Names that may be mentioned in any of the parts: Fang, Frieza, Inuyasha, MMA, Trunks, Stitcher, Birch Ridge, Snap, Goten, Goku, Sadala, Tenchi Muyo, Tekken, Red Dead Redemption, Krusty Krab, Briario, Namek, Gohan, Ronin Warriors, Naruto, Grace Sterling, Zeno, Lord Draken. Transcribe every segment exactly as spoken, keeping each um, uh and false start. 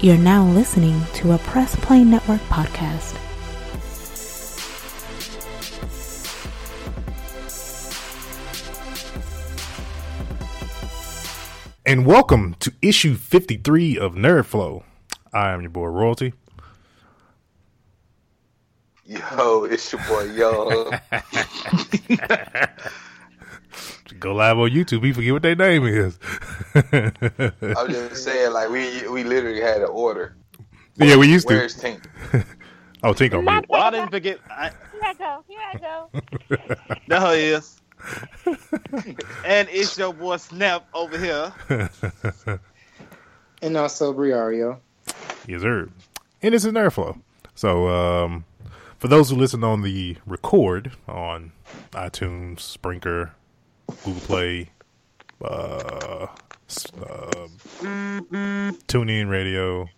You're now listening to a Press Play Network podcast. And welcome to issue fifty-three of Nerdflow. I am your boy Royalty. Yo, it's your boy, yo. Go live on YouTube. We forget what their name is. I'm just saying, like we we literally had an order. Yeah, we used Where's to. Where's Tink? Oh, Tink on mute. Well, I didn't forget. I... Here I go. Here I go. There he is. And it's your boy Snap over here. And also Briario. Yes, sir. And this is Nerdflow. So, um, for those who listen on the record on iTunes, Spreaker, Google Play, uh, uh, TuneIn Radio,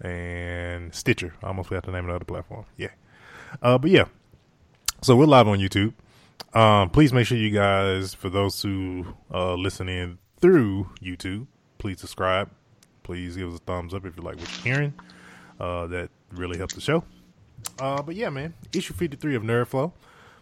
and Stitcher. I almost forgot the name of the other platform. Yeah. Uh, but yeah, so we're live on YouTube. Um, please make sure you guys, for those who uh, listen in through YouTube, please subscribe. Please give us a thumbs up if you like what you're hearing. Uh, that really helps the show. Uh, but yeah, man, issue fifty-three of Nerdflow.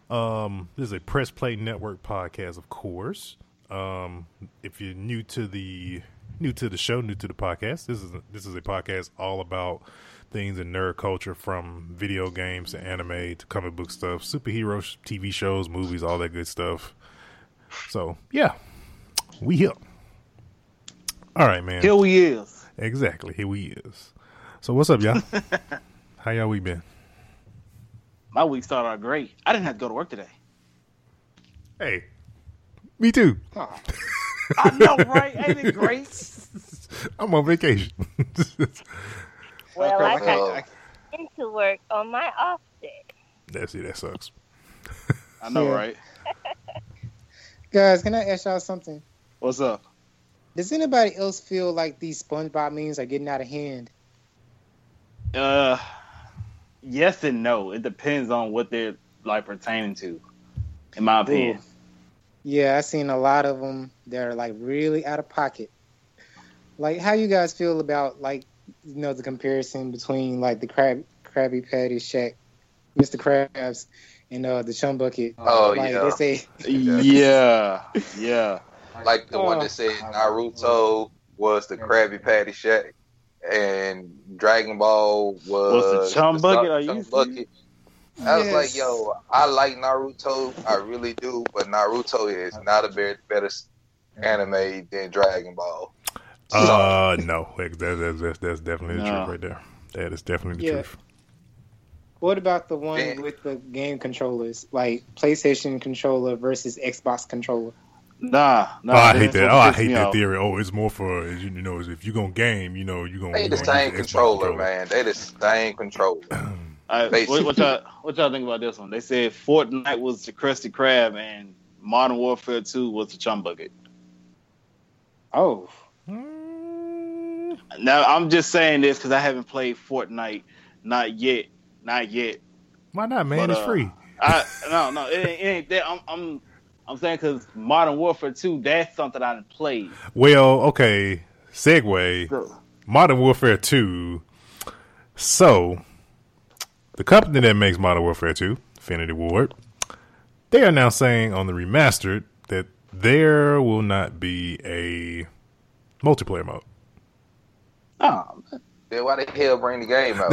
Um, this is a Press Play Network podcast, of course. Um, if you're new to the new to the show, new to the podcast, this is a, this is a podcast all about things in nerd culture, from video games to anime to comic book stuff, superhero sh- T V shows, movies, all that good stuff. So yeah, we here. All right, man. Here we is. Exactly, here we is. So what's up, y'all? How y'all we been? My week started out great. I didn't have to go to work today. Hey, me too. Oh. I know, right? Ain't it great? I'm on vacation. Well, I got into work on my off day. That's it. That sucks. I know, yeah. Right? Guys, can I ask y'all something? What's up? Does anybody else feel like these SpongeBob memes are getting out of hand? Uh... Yes and no. It depends on what they're like pertaining to, in my opinion. Ooh. Yeah, I've seen a lot of them that are like really out of pocket. Like, how you guys feel about, like, you know, the comparison between like the Krab- Krabby Patty Shack, Mister Krabs, and uh, the Chum Bucket? Oh, like, yeah. They say, yeah, yeah. Like the oh. one that said Naruto was the Krabby Patty Shack, and Dragon Ball was, was the Chum Bucket. Are you Bucket. I yes. was like, yo, I like Naruto, I really do, but Naruto is not a very better anime than Dragon Ball. So. Uh, no, that's that's, that's, that's definitely no. the truth right there. That is definitely the yeah. truth. What about the one Damn. with the game controllers, like PlayStation controller versus Xbox controller? Nah, nah. Oh, I hate that. Oh, I hate that out. theory. Oh, it's more for, you know, if you're gonna game, you know, you're gonna. They the same controller, controller, man. They the same controller. All right, what, what y'all, what y'all think about this one? They said Fortnite was the Krusty Krab and Modern Warfare Two was the Chum Bucket. Oh. Mm. Now I'm just saying this because I haven't played Fortnite, not yet, not yet. Why not, man? But, it's uh, free. I no, no, it, it ain't that. I'm. I'm I'm saying because Modern Warfare Two, that's something I didn't play. Well, okay, segue. So. Modern Warfare Two. So, the company that makes Modern Warfare Two, Infinity Ward, they are now saying on the remastered that there will not be a multiplayer mode. Oh, then why the hell bring the game out?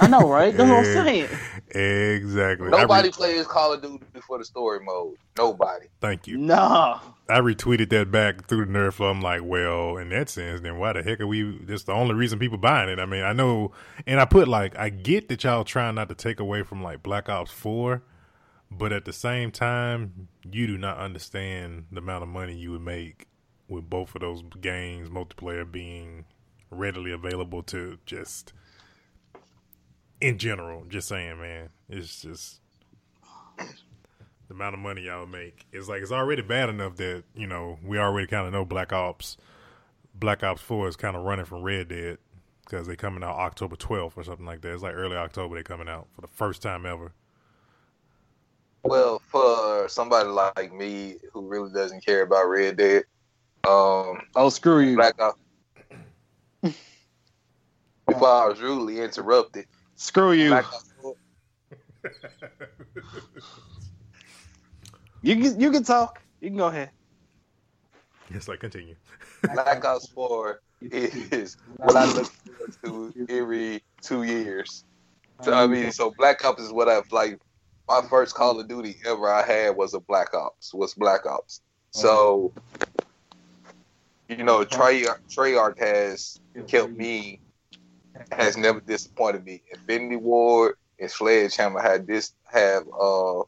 I know, right? That's what I'm saying. Exactly. Nobody re- plays Call of Duty for the story mode. Nobody. Thank you. No. I retweeted that back through the Nerdflow. I'm like, well, in that sense, then why the heck are we? That's the only reason people buying it. I mean, I know, and I put like, I get that y'all trying not to take away from like Black Ops four, but at the same time, you do not understand the amount of money you would make with both of those games, multiplayer being readily available to just. In general, just saying, man, it's just the amount of money y'all make. It's like, it's already bad enough that, you know, we already kind of know Black Ops, Black Ops four is kind of running from Red Dead because they're coming out October twelfth or something like that. It's like early October they're coming out for the first time ever. Well, for somebody like me who really doesn't care about Red Dead, um, oh, screw you, Black Ops. while I was rudely interrupted. Screw you. Like you can, you can talk. You can go ahead. Yes, like continue. Black Ops four is what I look forward to every two years. So I mean, so Black Ops is what I've like. My first Call of Duty ever I had was a Black Ops. Was Black Ops. So, you know, Trey, Treyarch has kept me, has never disappointed me. Infinity Ward and Sledgehammer had this have uh,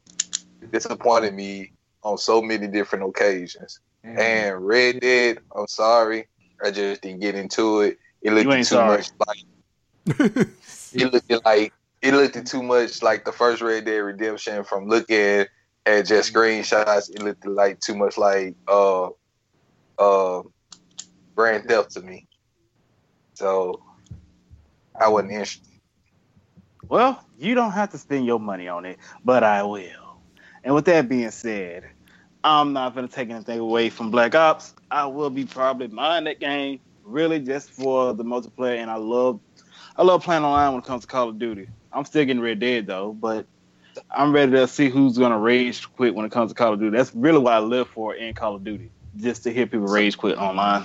disappointed me on so many different occasions. Mm-hmm. And Red Dead, I'm sorry, I just didn't get into it. It looked too sorry. much like it looked like it looked too much like the first Red Dead Redemption. From looking at just screenshots, it looked like too much like uh, uh, Grand Theft to me. So I wasn't interested. Well, you don't have to spend your money on it, but I will. And with that being said, I'm not going to take anything away from Black Ops. I will be probably buying that game really just for the multiplayer, and I love I love playing online when it comes to Call of Duty. I'm still getting Red Dead, though, but I'm ready to see who's going to rage quit when it comes to Call of Duty. That's really what I live for in Call of Duty, just to hear people rage quit online.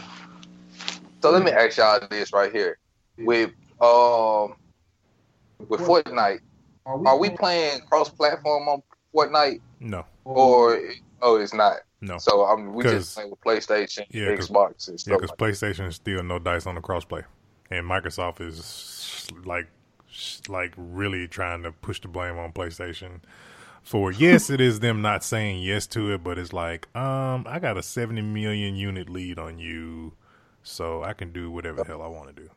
So let me ask y'all this right here. With um, with Fortnite, are we playing cross-platform on Fortnite? No. Or... Oh, it's not. No. So I mean, we just play with PlayStation, yeah, Xbox, and stuff. Yeah, because like PlayStation is still no dice on the crossplay, and Microsoft is like, like really trying to push the blame on PlayStation for. Yes, it is them not saying yes to it, but it's like, um, I got a seventy million unit lead on you, so I can do whatever the hell I want to do.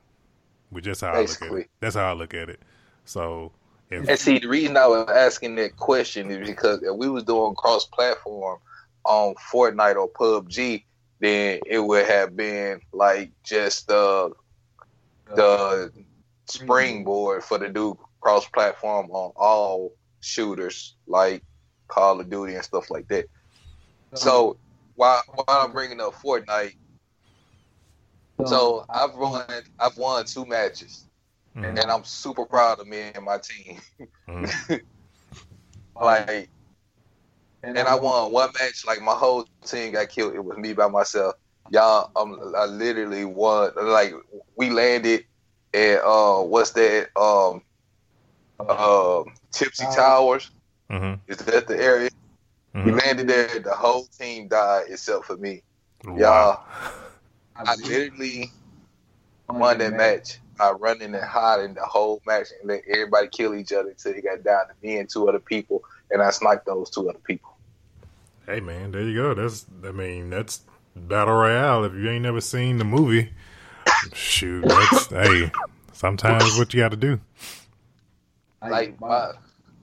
Which that's how Basically. I look at it. That's how I look at it. So. If, and see, the reason I was asking that question is because if we was doing cross-platform on Fortnite or P U B G, then it would have been like just the the springboard for the do cross-platform on all shooters like Call of Duty and stuff like that. So while while I'm bringing up Fortnite, so I've won I've won two matches. And I'm super proud of me and my team. Mm. Like, and I won one match. Like, my whole team got killed. It was me by myself. Y'all, um, I literally won. Like, we landed at, uh, what's that? Um, uh, Tipsy Towers. Mm-hmm. Is that the area? Mm-hmm. We landed there. The whole team died except for me. Wow. Y'all, I literally won that match. I running and hiding the whole match and let everybody kill each other until it got down to me and two other people, and I sniped those two other people. Hey man, there you go. That's I mean that's battle royale. If you ain't never seen the movie, shoot, that's hey. Sometimes what you got to do. Like my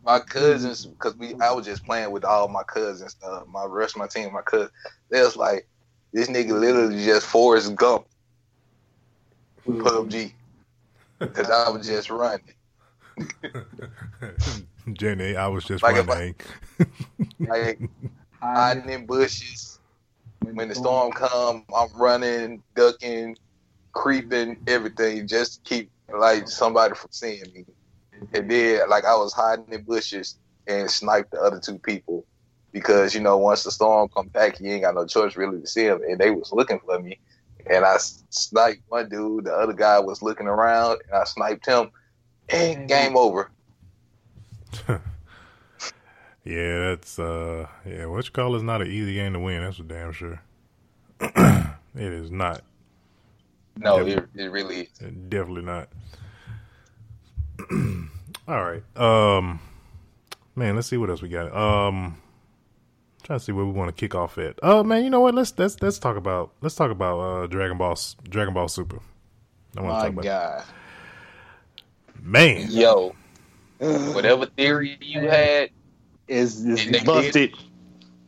my cousins, because we I was just playing with all my cousins, uh, my rest of my team, my cousins. They was like, this nigga literally just Forrest Gump with P U B G. Because I was just running. Jenny, I was just like running. I, like, hiding in bushes. When the storm comes, I'm running, ducking, creeping, everything. Just keep, like, somebody from seeing me. And then, like, I was hiding in bushes and sniped the other two people. Because, you know, once the storm comes back, you ain't got no choice really to see them. And they was looking for me. And I sniped one dude. The other guy was looking around, and I sniped him. And game over. yeah, that's uh, yeah. What you call it's not an easy game to win. That's for damn sure. It is not. No, Def- it, it really is. Definitely not. All right, um, man. Let's see what else we got. Um. Trying to see where we want to kick off at. Oh uh, man, you know what? Let's let's let's talk about let's talk about uh, Dragon Ball Dragon Ball Super. I want My to talk about God, it. Man, yo, whatever theory you had is busted. Did,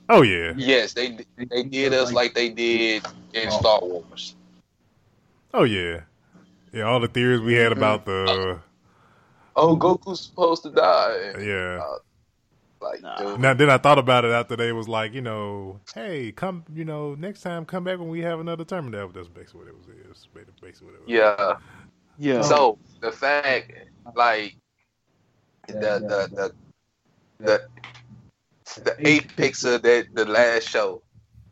oh yeah, yes, they they did us like they did in oh. Star Wars. Oh yeah, yeah. All the theories we had about the oh Goku's supposed to die. Yeah. Uh, Like, nah. Now then I thought about it after they was like, you know, hey, come, you know, next time come back when we have another tournament. That's basically what it was. It was basically what it was. Yeah, yeah. So the fact, like, the the the the, the, the eighth picture that the last show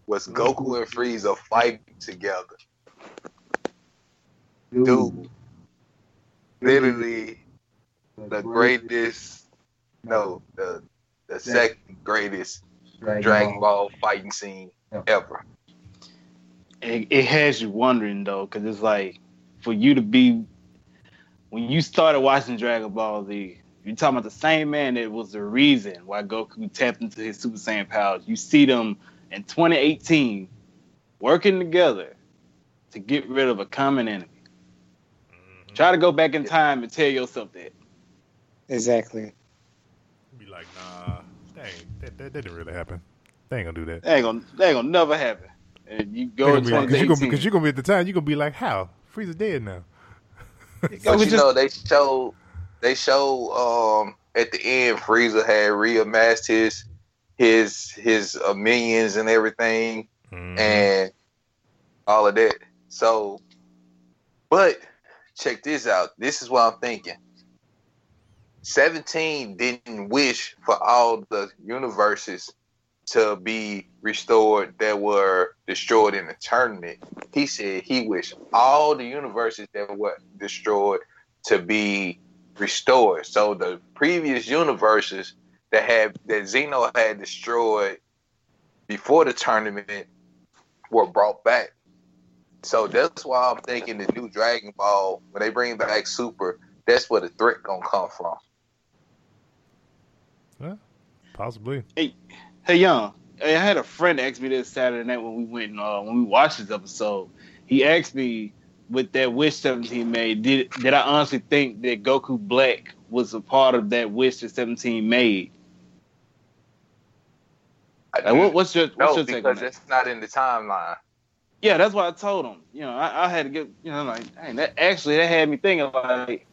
was Goku and Frieza fighting together. Dude, Dude. literally the, the greatest, no, the the second greatest Dragon, Dragon Ball. Ball fighting scene yeah. ever. It, it has you wondering though, because it's like, for you to be, when you started watching Dragon Ball Z, you're talking about the same man that was the reason why Goku tapped into his Super Saiyan powers. You see them in twenty eighteen working together to get rid of a common enemy. Mm-hmm. Try to go back in time and tell yourself that. Exactly. Be like, nah, dang, that, that, that didn't really happen. They ain't gonna do that. They ain't gonna, they ain't gonna never happen. And you go in twenty eighteen. Because you're, you're gonna be at the time, you're gonna be like, how? Frieza dead now. But you just... know, they showed, they showed um, at the end, Frieza had reamassed his his his uh, minions and everything, mm. and all of that. So, but check this out. This is what I'm thinking. seventeen didn't wish for all the universes to be restored that were destroyed in the tournament. He said he wished all the universes that were destroyed to be restored. So the previous universes that had that Zeno had destroyed before the tournament were brought back. So that's why I'm thinking the new Dragon Ball, when they bring back Super, that's where the threat gonna come from. Yeah, possibly. Hey. Hey, young, I had a friend ask me this Saturday night when we went and uh, when we watched this episode. He asked me, with that wish seventeen made, did did I honestly think that Goku Black was a part of that wish that seventeen made? Like, what, what's your, what's no, your take because on that? It's not in the timeline. Yeah, that's why I told him. You know, I, I had to get, you know, like, dang, that actually, that had me thinking, like,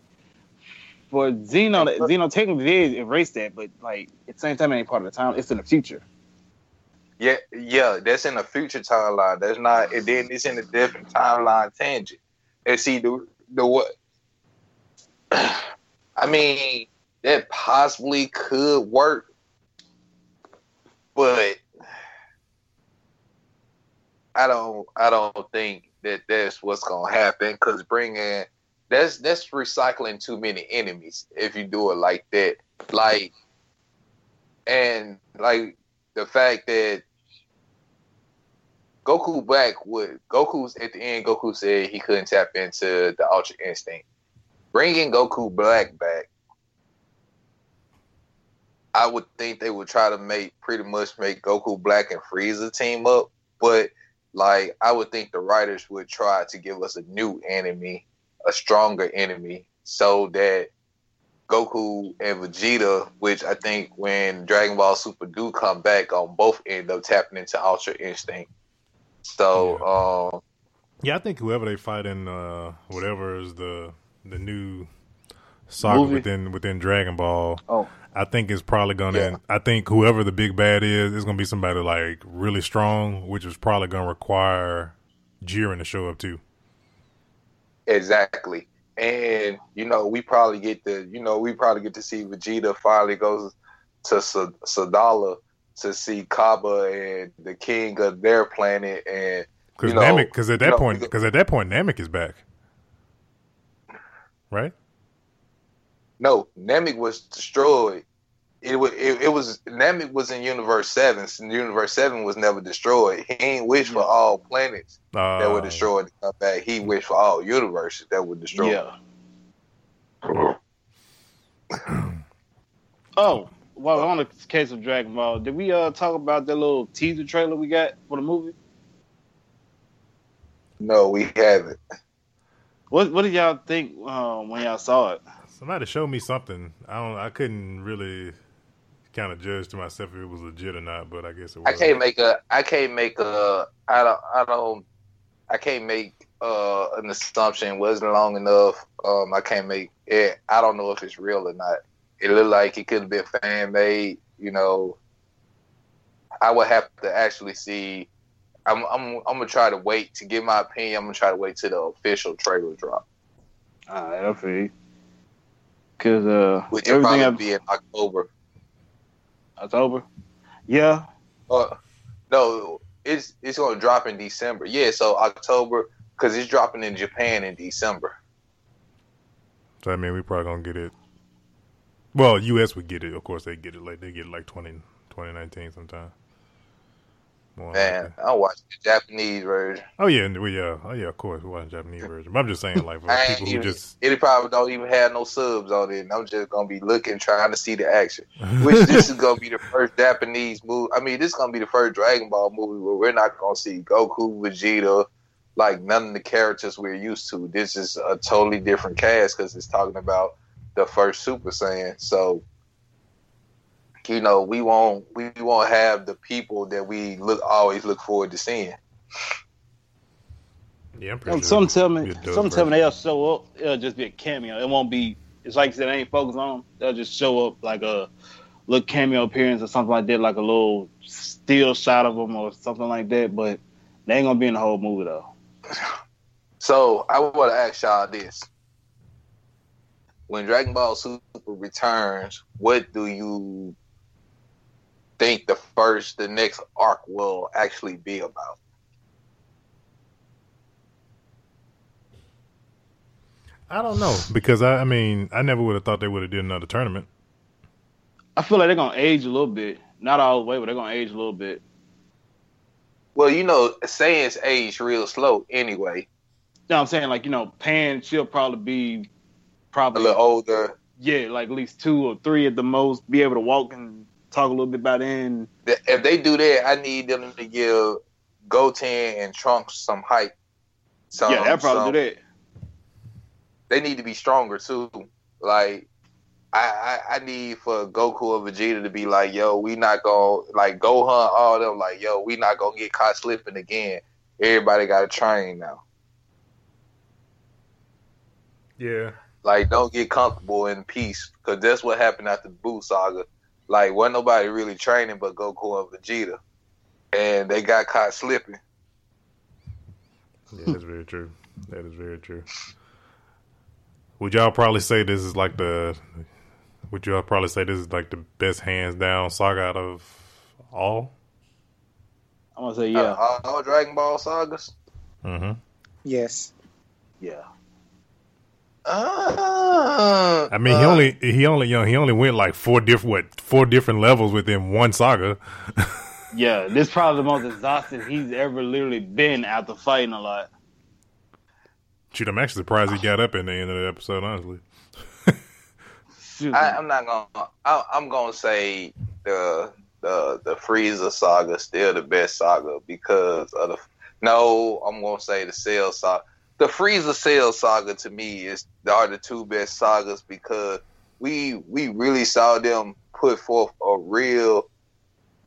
for Zeno, Zeno technically did erase that, but like at the same time, it ain't part of the time. It's in the future. Yeah, yeah, that's in the future timeline. That's not. And then it's in a different timeline tangent. And see the the what? I mean, that possibly could work, but I don't. I don't think that that's what's gonna happen. Because bringing That's that's recycling too many enemies if you do it like that. Like, and like the fact that Goku Black would Goku's at the end. Goku said he couldn't tap into the Ultra Instinct. Bringing Goku Black back, I would think they would try to make pretty much make Goku Black and Frieza team up. But like, I would think the writers would try to give us a new enemy. A stronger enemy, so that Goku and Vegeta, which I think when Dragon Ball Super do come back, on both end up tapping into Ultra Instinct. So, yeah, um, yeah I think whoever they fight in, uh, whatever is the the new saga movie? within within Dragon Ball, oh. I think is probably gonna. Yeah. I think whoever the big bad is, is gonna be somebody like really strong, which is probably gonna require Jiren to show up too. Exactly, and you know we probably get to you know we probably get to see Vegeta finally goes to Sadala to see Kaba and the king of their planet, and because Namek, because at that point, because at that point Namek is back, right? No, Namek was destroyed. It was it, it was Namek was in Universe Seven. And Universe Seven was never destroyed. He ain't wish for all planets uh, that were destroyed to come back. He wished for all universes that were destroyed. Yeah. oh, well, on the case of Dragon Ball, did we uh, talk about that little teaser trailer we got for the movie? No, we haven't. What What did y'all think uh, when y'all saw it? Somebody showed me something. I don't. I couldn't really. Kind of judge to myself if it was legit or not, but I guess it was. I can't make a. I can't make a. I don't. I don't. I can't make uh, an assumption. It wasn't long enough. Um, I can't make it. I don't know if it's real or not. It looked like it could have been fan made. You know, I would have to actually see. I'm. I'm. I'm gonna try to wait to get my opinion. I'm gonna try to wait till the official trailer drop. All right. Okay. Cause uh, which will probably I've... be in October. October? Yeah. Uh, no, it's it's gonna drop in December. Yeah, so October, cause it's dropping in Japan in December. So I mean, we probably gonna get it. Well, U S would get it. Of course, they get it like they get it like twenty nineteen sometime. More Man, I watch the Japanese version. Oh yeah, we yeah, uh, oh yeah, of course we watch the Japanese version. But I'm just saying, like, for people even, who just it probably don't even have no subs on it. And I'm just gonna be looking, trying to see the action. Which this is gonna be the first Japanese movie. I mean, this is gonna be the first Dragon Ball movie where we're not gonna see Goku, Vegeta, like none of the characters we're used to. This is a totally different cast because it's talking about the first Super Saiyan. So. You know, we won't we won't have the people that we look always look forward to seeing. Yeah, I'm pretty and sure. Some tell me, some tell me they'll show up. It'll just be a cameo. It won't be. It's like they ain't focused on. They'll just show up like a little cameo appearance or something like that, like a little still shot of them or something like that. But they ain't gonna be in the whole movie though. So I want to ask y'all this: when Dragon Ball Super returns, what do you think the first, the next arc will actually be about? I don't know because I, I mean, I never would have thought they would have did another tournament. I feel like they're gonna age a little bit, not all the way, but they're gonna age a little bit. Well, you know, Saiyans age real slow anyway. You know what I'm saying? Like, you know, Pan, she'll probably be probably a little older. Yeah, like at least two or three at the most, be able to walk and talk a little bit about it. If they do that, I need them to give Goten and Trunks some hype. Some, yeah, they'll probably some. do that. They need to be stronger, too. Like, I, I, I need for Goku or Vegeta to be like, yo, we not going to, like, Gohan, all them, like, yo, we not going to get caught slipping again. Everybody got to train now. Yeah. Like, don't get comfortable in peace, because that's what happened after the Buu Saga. Like, wasn't nobody really training but Goku and Vegeta. And they got caught slipping. Yeah, that's very true. That is very true. Would y'all probably say this is like the... Would y'all probably say this is like the best hands-down saga out of all? I'm going to say yeah. Uh, all Dragon Ball sagas? Mm-hmm. Yes. Yeah. Uh, I mean, he uh, only he only you know, he only went like four different what four different levels within one saga. Yeah, this is probably the most exhausted he's ever literally been after fighting a lot. Shoot, I'm actually surprised he got up in the end of the episode. Honestly, I, I'm not gonna. I, I'm gonna say the the the Frieza saga is still the best saga because of the. No, I'm gonna say the Cell saga. The Frieza Cell saga to me is are the two best sagas because we we really saw them put forth a real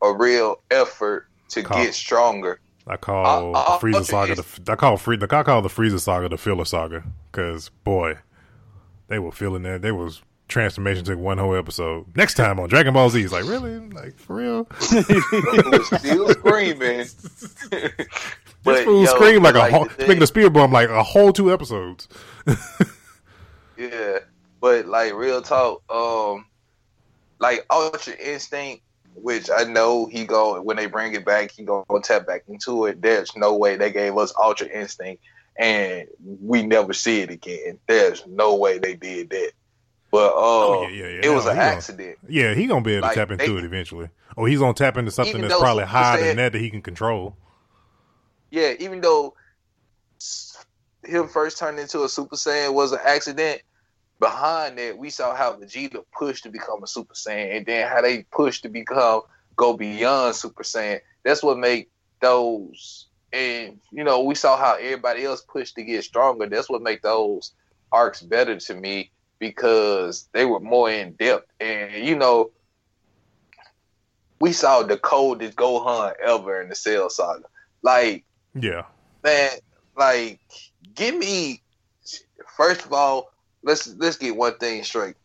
a real effort to call, get stronger. I call I, I, Frieza I, saga. The, I call Frieza. I call the Frieza saga the filler saga because boy, they were feeling that. They was transformation took one whole episode. Next time on Dragon Ball Z, it's like really, like for real. Still screaming. This but, fool screamed like, like a whole, making a spear bomb like a whole two episodes. Yeah, but like real talk, um, like Ultra Instinct, which I know he go when they bring it back, he gonna tap back into it. There's no way they gave us Ultra Instinct and we never see it again. There's no way they did that. But uh, oh, yeah, yeah, yeah. it was no, an accident. Gonna, yeah, he gonna be able to like, tap into they, it eventually. Oh, he's gonna tap into something that's probably higher than that that he can control. Yeah, even though him first turning into a Super Saiyan was an accident, behind that we saw how Vegeta pushed to become a Super Saiyan and then how they pushed to become, go beyond Super Saiyan. That's what made those, and you know, we saw how everybody else pushed to get stronger. That's what made those arcs better to me because they were more in depth. And you know, we saw the coldest Gohan ever in the Cell Saga. Like, yeah, man. Like, give me. First of all, let's let's get one thing straight.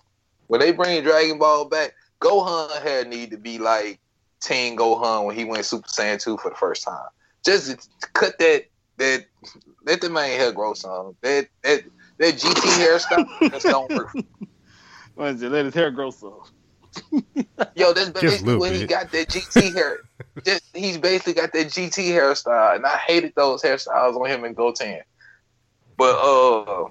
When they bring Dragon Ball back, Gohan had need to be like Teen Gohan when he went Super Saiyan two for the first time. Just cut that that let the man hair grow some. That that that G T hairstyle just don't work. What is it? Let his hair grow so. Yo, that's basically when he got that G T hair. Just, he's basically got that G T hairstyle, and I hated those hairstyles on him in Goten. But uh,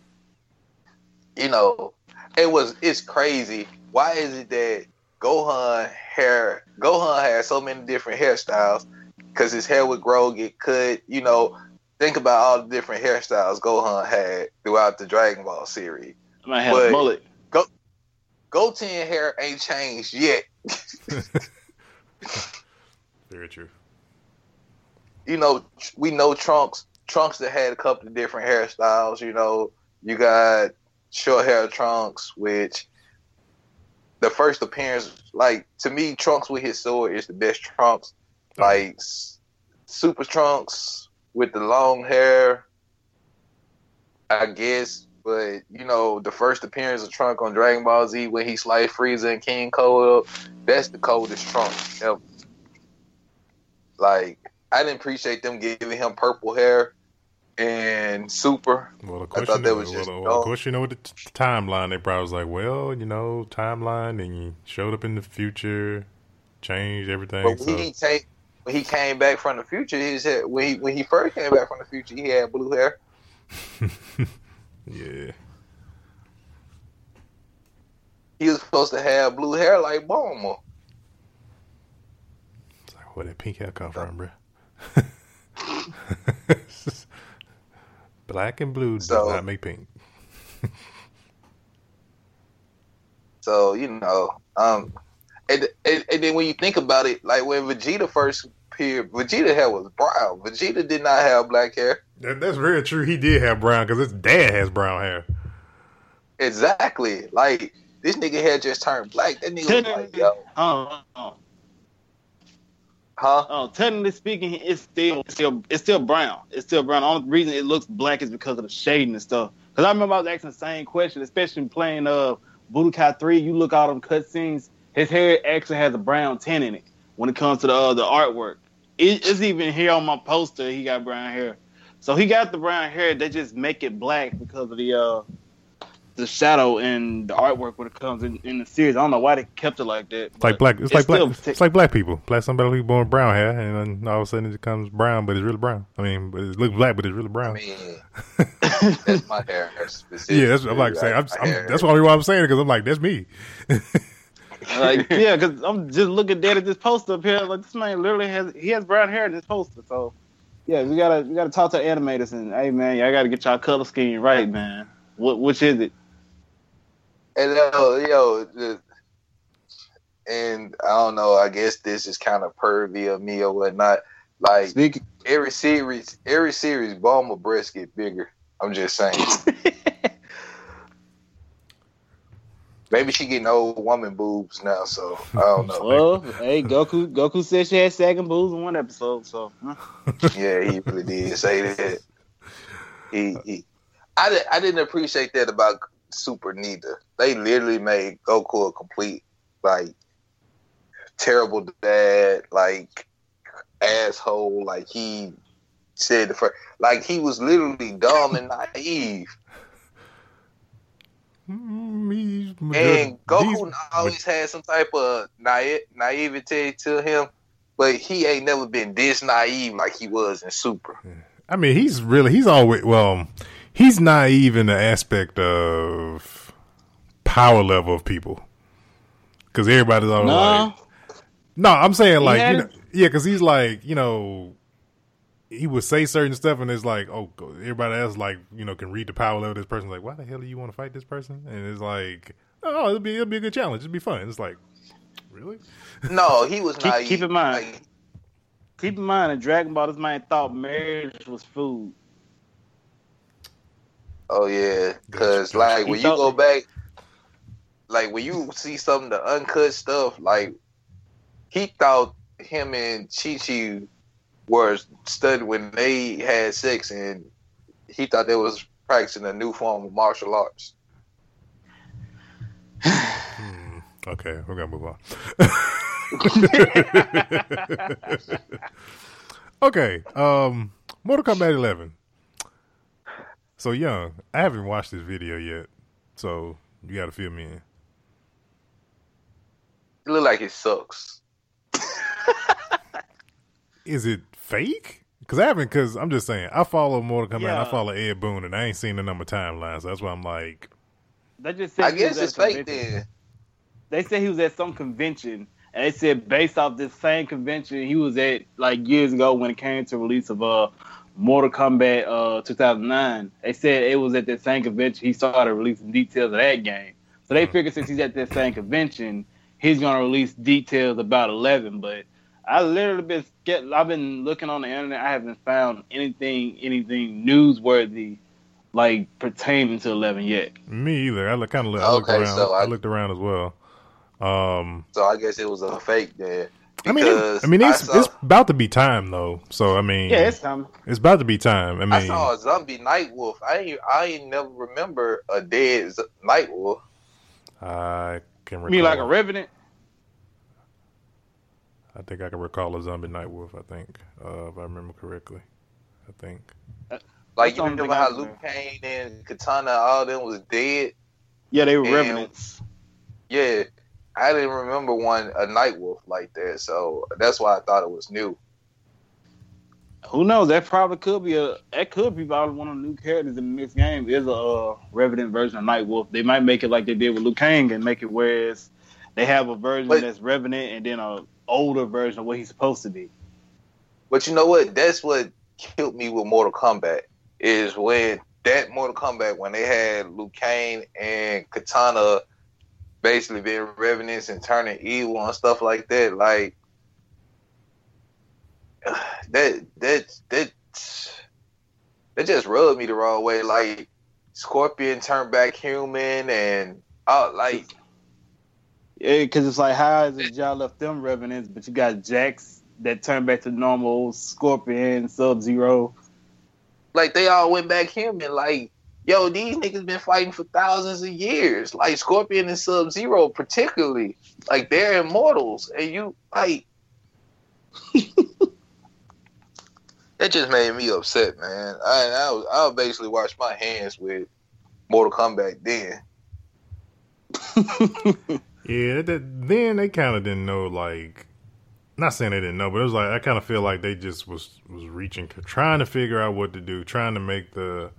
you know, it was it's crazy. Why is it that Gohan hair? Gohan had so many different hairstyles because his hair would grow, get cut. You know, think about all the different hairstyles Gohan had throughout the Dragon Ball series. And I had a mullet. Go, Goten hair ain't changed yet. Very true. You know, we know Trunks. Trunks that had a couple of different hairstyles. You know, you got short hair Trunks, which the first appearance, like to me, Trunks with his sword is the best Trunks. Oh. Like Super Trunks with the long hair, I guess. But, you know, the first appearance of Trunks on Dragon Ball Z when he sliced Frieza and King Cole up, that's the coldest Trunks ever. Like, I didn't appreciate them giving him purple hair and Super. Well, the question, I thought that was well, just well, of course, you know, with the t- timeline, they probably was like, well, you know, timeline, and he showed up in the future, changed everything. But when, so. he, take, when he came back from the future, his hair, when, he, when he first came back from the future, he had blue hair. Yeah. He was supposed to have blue hair like Bulma. It's like, where did pink hair come from, bro? Black and blue so, does not make pink. So, you know, um, and, and, and then when you think about it, like when Vegeta first appeared, Vegeta hair was brown. Vegeta did not have black hair. That's very true. He did have brown because his dad has brown hair. Exactly. Like, this nigga hair just turned black. That nigga was like, yo. Oh, oh. Huh? Oh, technically speaking, it's still, it's still it's still brown. It's still brown. The only reason it looks black is because of the shading and stuff. Because I remember I was asking the same question, especially playing uh, Budokai three. You look all them cutscenes, his hair actually has a brown tint in it when it comes to the, uh, the artwork. It, it's even here on my poster, he got brown hair. So he got the brown hair. They just make it black because of the uh, the shadow and the artwork when it comes in, in the series. I don't know why they kept it like that. It's like black. It's, it's like black. T- it's like black people. Black somebody who's born brown hair, and then all of a sudden it becomes brown, but it's really brown. I mean, but it looks black, but it's really brown. I mean, that's my hair. Yeah, that's what I'm like saying. I'm, I'm, that's why I'm saying it because I'm like, that's me. Like, yeah, because I'm just looking dead at this poster up here. Like, this man literally has he has brown hair in this poster, so. Yeah, we gotta we gotta talk to the animators and hey man, y'all gotta get y'all color scheme right, man. What which is it? And uh, yo, the, and I don't know. I guess this is kind of pervy of me or whatnot. Like Speaking. every series, every series, Bulma breasts get bigger. I'm just saying. Maybe she getting old woman boobs now, so I don't know. Well, hey, Goku Goku said she had sagging boobs in one episode, so. Yeah, he really did say that. He, he, I, I didn't appreciate that about Super neither. They literally made Goku a complete, like, terrible dad, like, asshole. Like, he said the first, like, he was literally dumb and naive. And Goku always had some type of naive, naivete to him, but he ain't never been this naive like he was in Super. I mean, he's really, he's always, well, he's naive in the aspect of power level of people. Because everybody's always no. like, no, I'm saying like, yeah, you know, yeah, because he's like, you know, he would say certain stuff, and it's like, oh, everybody else, like, you know, can read the power level of this person. Like, why the hell do you want to fight this person? And it's like, oh, it'll be it'll be a good challenge. It'll be fun. It's like, really? No, he was naive. Keep, keep in mind, like, keep in mind, in Dragon Ball, this man thought marriage was food. Oh yeah, because like when you go back, like when you see some of the uncut stuff, like he thought him and Chi-Chi was studying when they had sex, and he thought they was practicing a new form of martial arts. hmm. Okay, we're gonna move on. Okay, um, Mortal Kombat eleven. So, Young, I haven't watched this video yet, so you gotta fill me in. look like it sucks. Is it fake? Because I haven't, because I'm just saying, I follow Mortal Kombat, yeah. I follow Ed Boon, and I ain't seen the number timelines. So that's why I'm like... That just said I guess it's fake then. They said he was at some convention, and they said based off this same convention he was at like years ago when it came to release of uh, Mortal Kombat uh, two thousand nine. They said it was at that same convention he started releasing details of that game. So they mm-hmm. figured since he's at that same convention, he's going to release details about eleven, but... I literally been get, I've been looking on the internet. I haven't found anything anything newsworthy like pertaining to eleven yet. Me either. I look, kind of look, I looked okay, around. So I, I looked around as well. Um, so I guess it was a fake there. I mean, it, I mean, it's, I saw, it's about to be time though. So I mean, yeah, it's time. It's about to be time. I mean, I saw a zombie Nightwolf. I ain't, I ain't never remember a dead z- Nightwolf. I can remember. You mean like a Revenant? I think I can recall a zombie Nightwolf, I think, uh, if I remember correctly. I think. Like, you remember how Liu Kang and Katana, all them was dead? Yeah, they were and, revenants. Yeah. I didn't remember one, a Nightwolf like that, so that's why I thought it was new. Who knows? That probably could be a, that could be probably one of the new characters in this game is a uh, Revenant version of Nightwolf. They might make it like they did with Liu Kang and make it where it's, they have a version but, that's Revenant and then a older version of what he's supposed to be. But you know what? That's what killed me with Mortal Kombat is when that Mortal Kombat, when they had Liu Kang and Katana basically being revenants and turning evil and stuff like that, like that that that that just rubbed me the wrong way. Like Scorpion turned back human and oh, like yeah, because it's like, how is it y'all left them revenants, but you got Jax that turned back to normal, Scorpion, Sub-Zero. Like, they all went back human. Like, yo, these niggas been fighting for thousands of years. Like, Scorpion and Sub-Zero particularly. Like, they're immortals. And you, like... That just made me upset, man. I, I, was, I basically washed my hands with Mortal Kombat then. Yeah, that, then they kind of didn't know, like, not saying they didn't know, but it was like, I kind of feel like they just was, was reaching, trying to figure out what to do, trying to make the,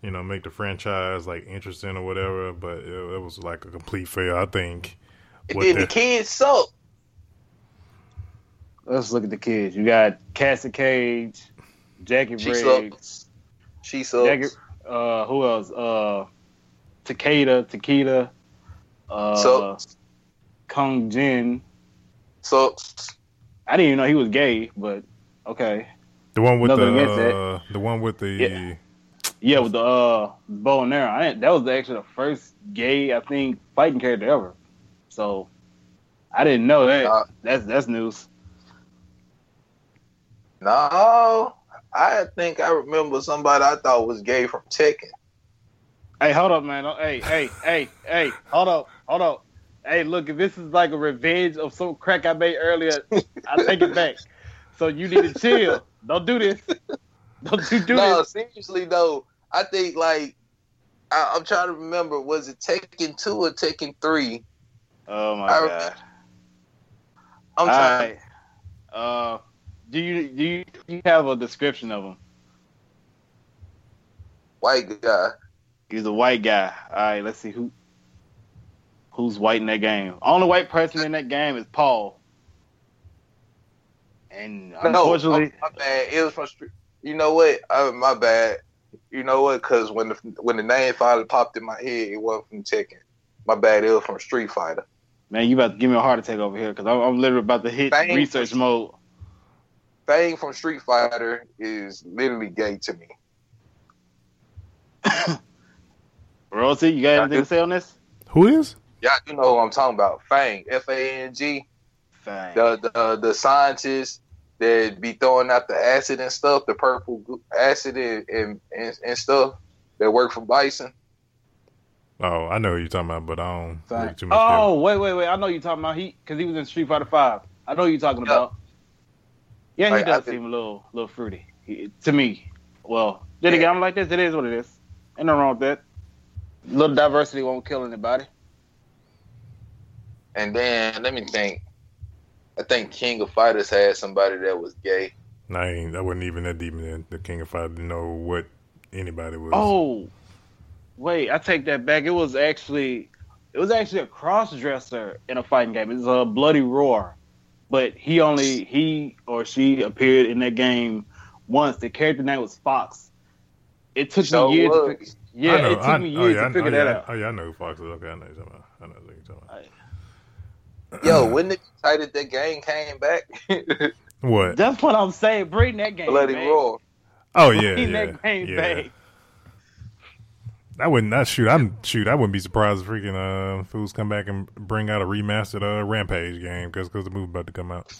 you know, make the franchise, like, interesting or whatever, but it, it was like a complete fail, I think. And then the, the kids suck. Let's look at the kids. You got Cassie Cage, Jackie she Briggs. Sucks. She sucks. Jackie, uh, who else? Uh, Takeda, Takeda. Uh, so, Kung Jin. So, I didn't even know he was gay, but okay. The one with Nothing the uh, the one with the yeah, yeah with the uh, bow and arrow. I didn't, that was actually the first gay, I think, fighting character ever. So, I didn't know that. Nah. That's that's news. No, I think I remember somebody I thought was gay from Tekken. Hey, hold up, man. Hey, hey, hey, hey, hold up. Hold on. Hey, look, if this is like a revenge of some crack I made earlier, I take it back. So you need to chill. Don't do this. Don't you do no, this. No, seriously, though, I think, like, I, I'm trying to remember, was it Tekken two or Tekken three? Oh, my I, God. I'm trying. Right. Uh, do you, do you, do you have a description of him? White guy. He's a white guy. All right, let's see who. Who's white in that game? Only white person in that game is Paul. And unfortunately, no, my bad. It was from Street. You know what? Uh, my bad. You know what? Because when the when the name finally popped in my head, it wasn't from Tekken. My bad. It was from Street Fighter. Man, you about to give me a heart attack over here because I'm, I'm literally about to hit Fang, research mode. Fang from Street Fighter is literally gay to me. Rosie, you got anything to say on this? Who is? Y'all do know who I'm talking about. Fang. F A N G. Fang. The, the, the scientist that be throwing out the acid and stuff, the purple acid and, and, and stuff that work for Bison. Oh, I know who you're talking about, but I don't read too much. Oh, wait, wait, wait. I know who you're talking about. He Because he was in Street Fighter five. I know who you're talking yeah. about. Yeah, he like, does think... seem a little little fruity he, to me. Well, then yeah. again, I'm like this. It is what it is. Ain't nothing wrong with that. A little diversity won't kill anybody. And then let me think. I think King of Fighters had somebody that was gay. Nah, I, ain't, I wasn't even that deep in the King of Fighters to know what anybody was. Oh, wait, I take that back. It was actually, it was actually a cross-dresser in a fighting game. It was a Bloody Roar, but he only he or she appeared in that game once. The character name was Fox. It took so me years. To fig- yeah, know, it took I, me years oh, yeah, to figure oh, yeah, that out. Oh yeah, I know who Fox is. Okay, I know you're talking about. I know what you're talking about. Yo, wasn't it excited that game came back? What? That's what I'm saying. Bring that game Bloody back. Bloody Roar. Oh yeah, Bring yeah, that game yeah. back. I wouldn't. Not shoot. I'm shoot. I wouldn't be surprised if freaking uh, fools come back and bring out a remastered uh, Rampage game because because the movie's about to come out.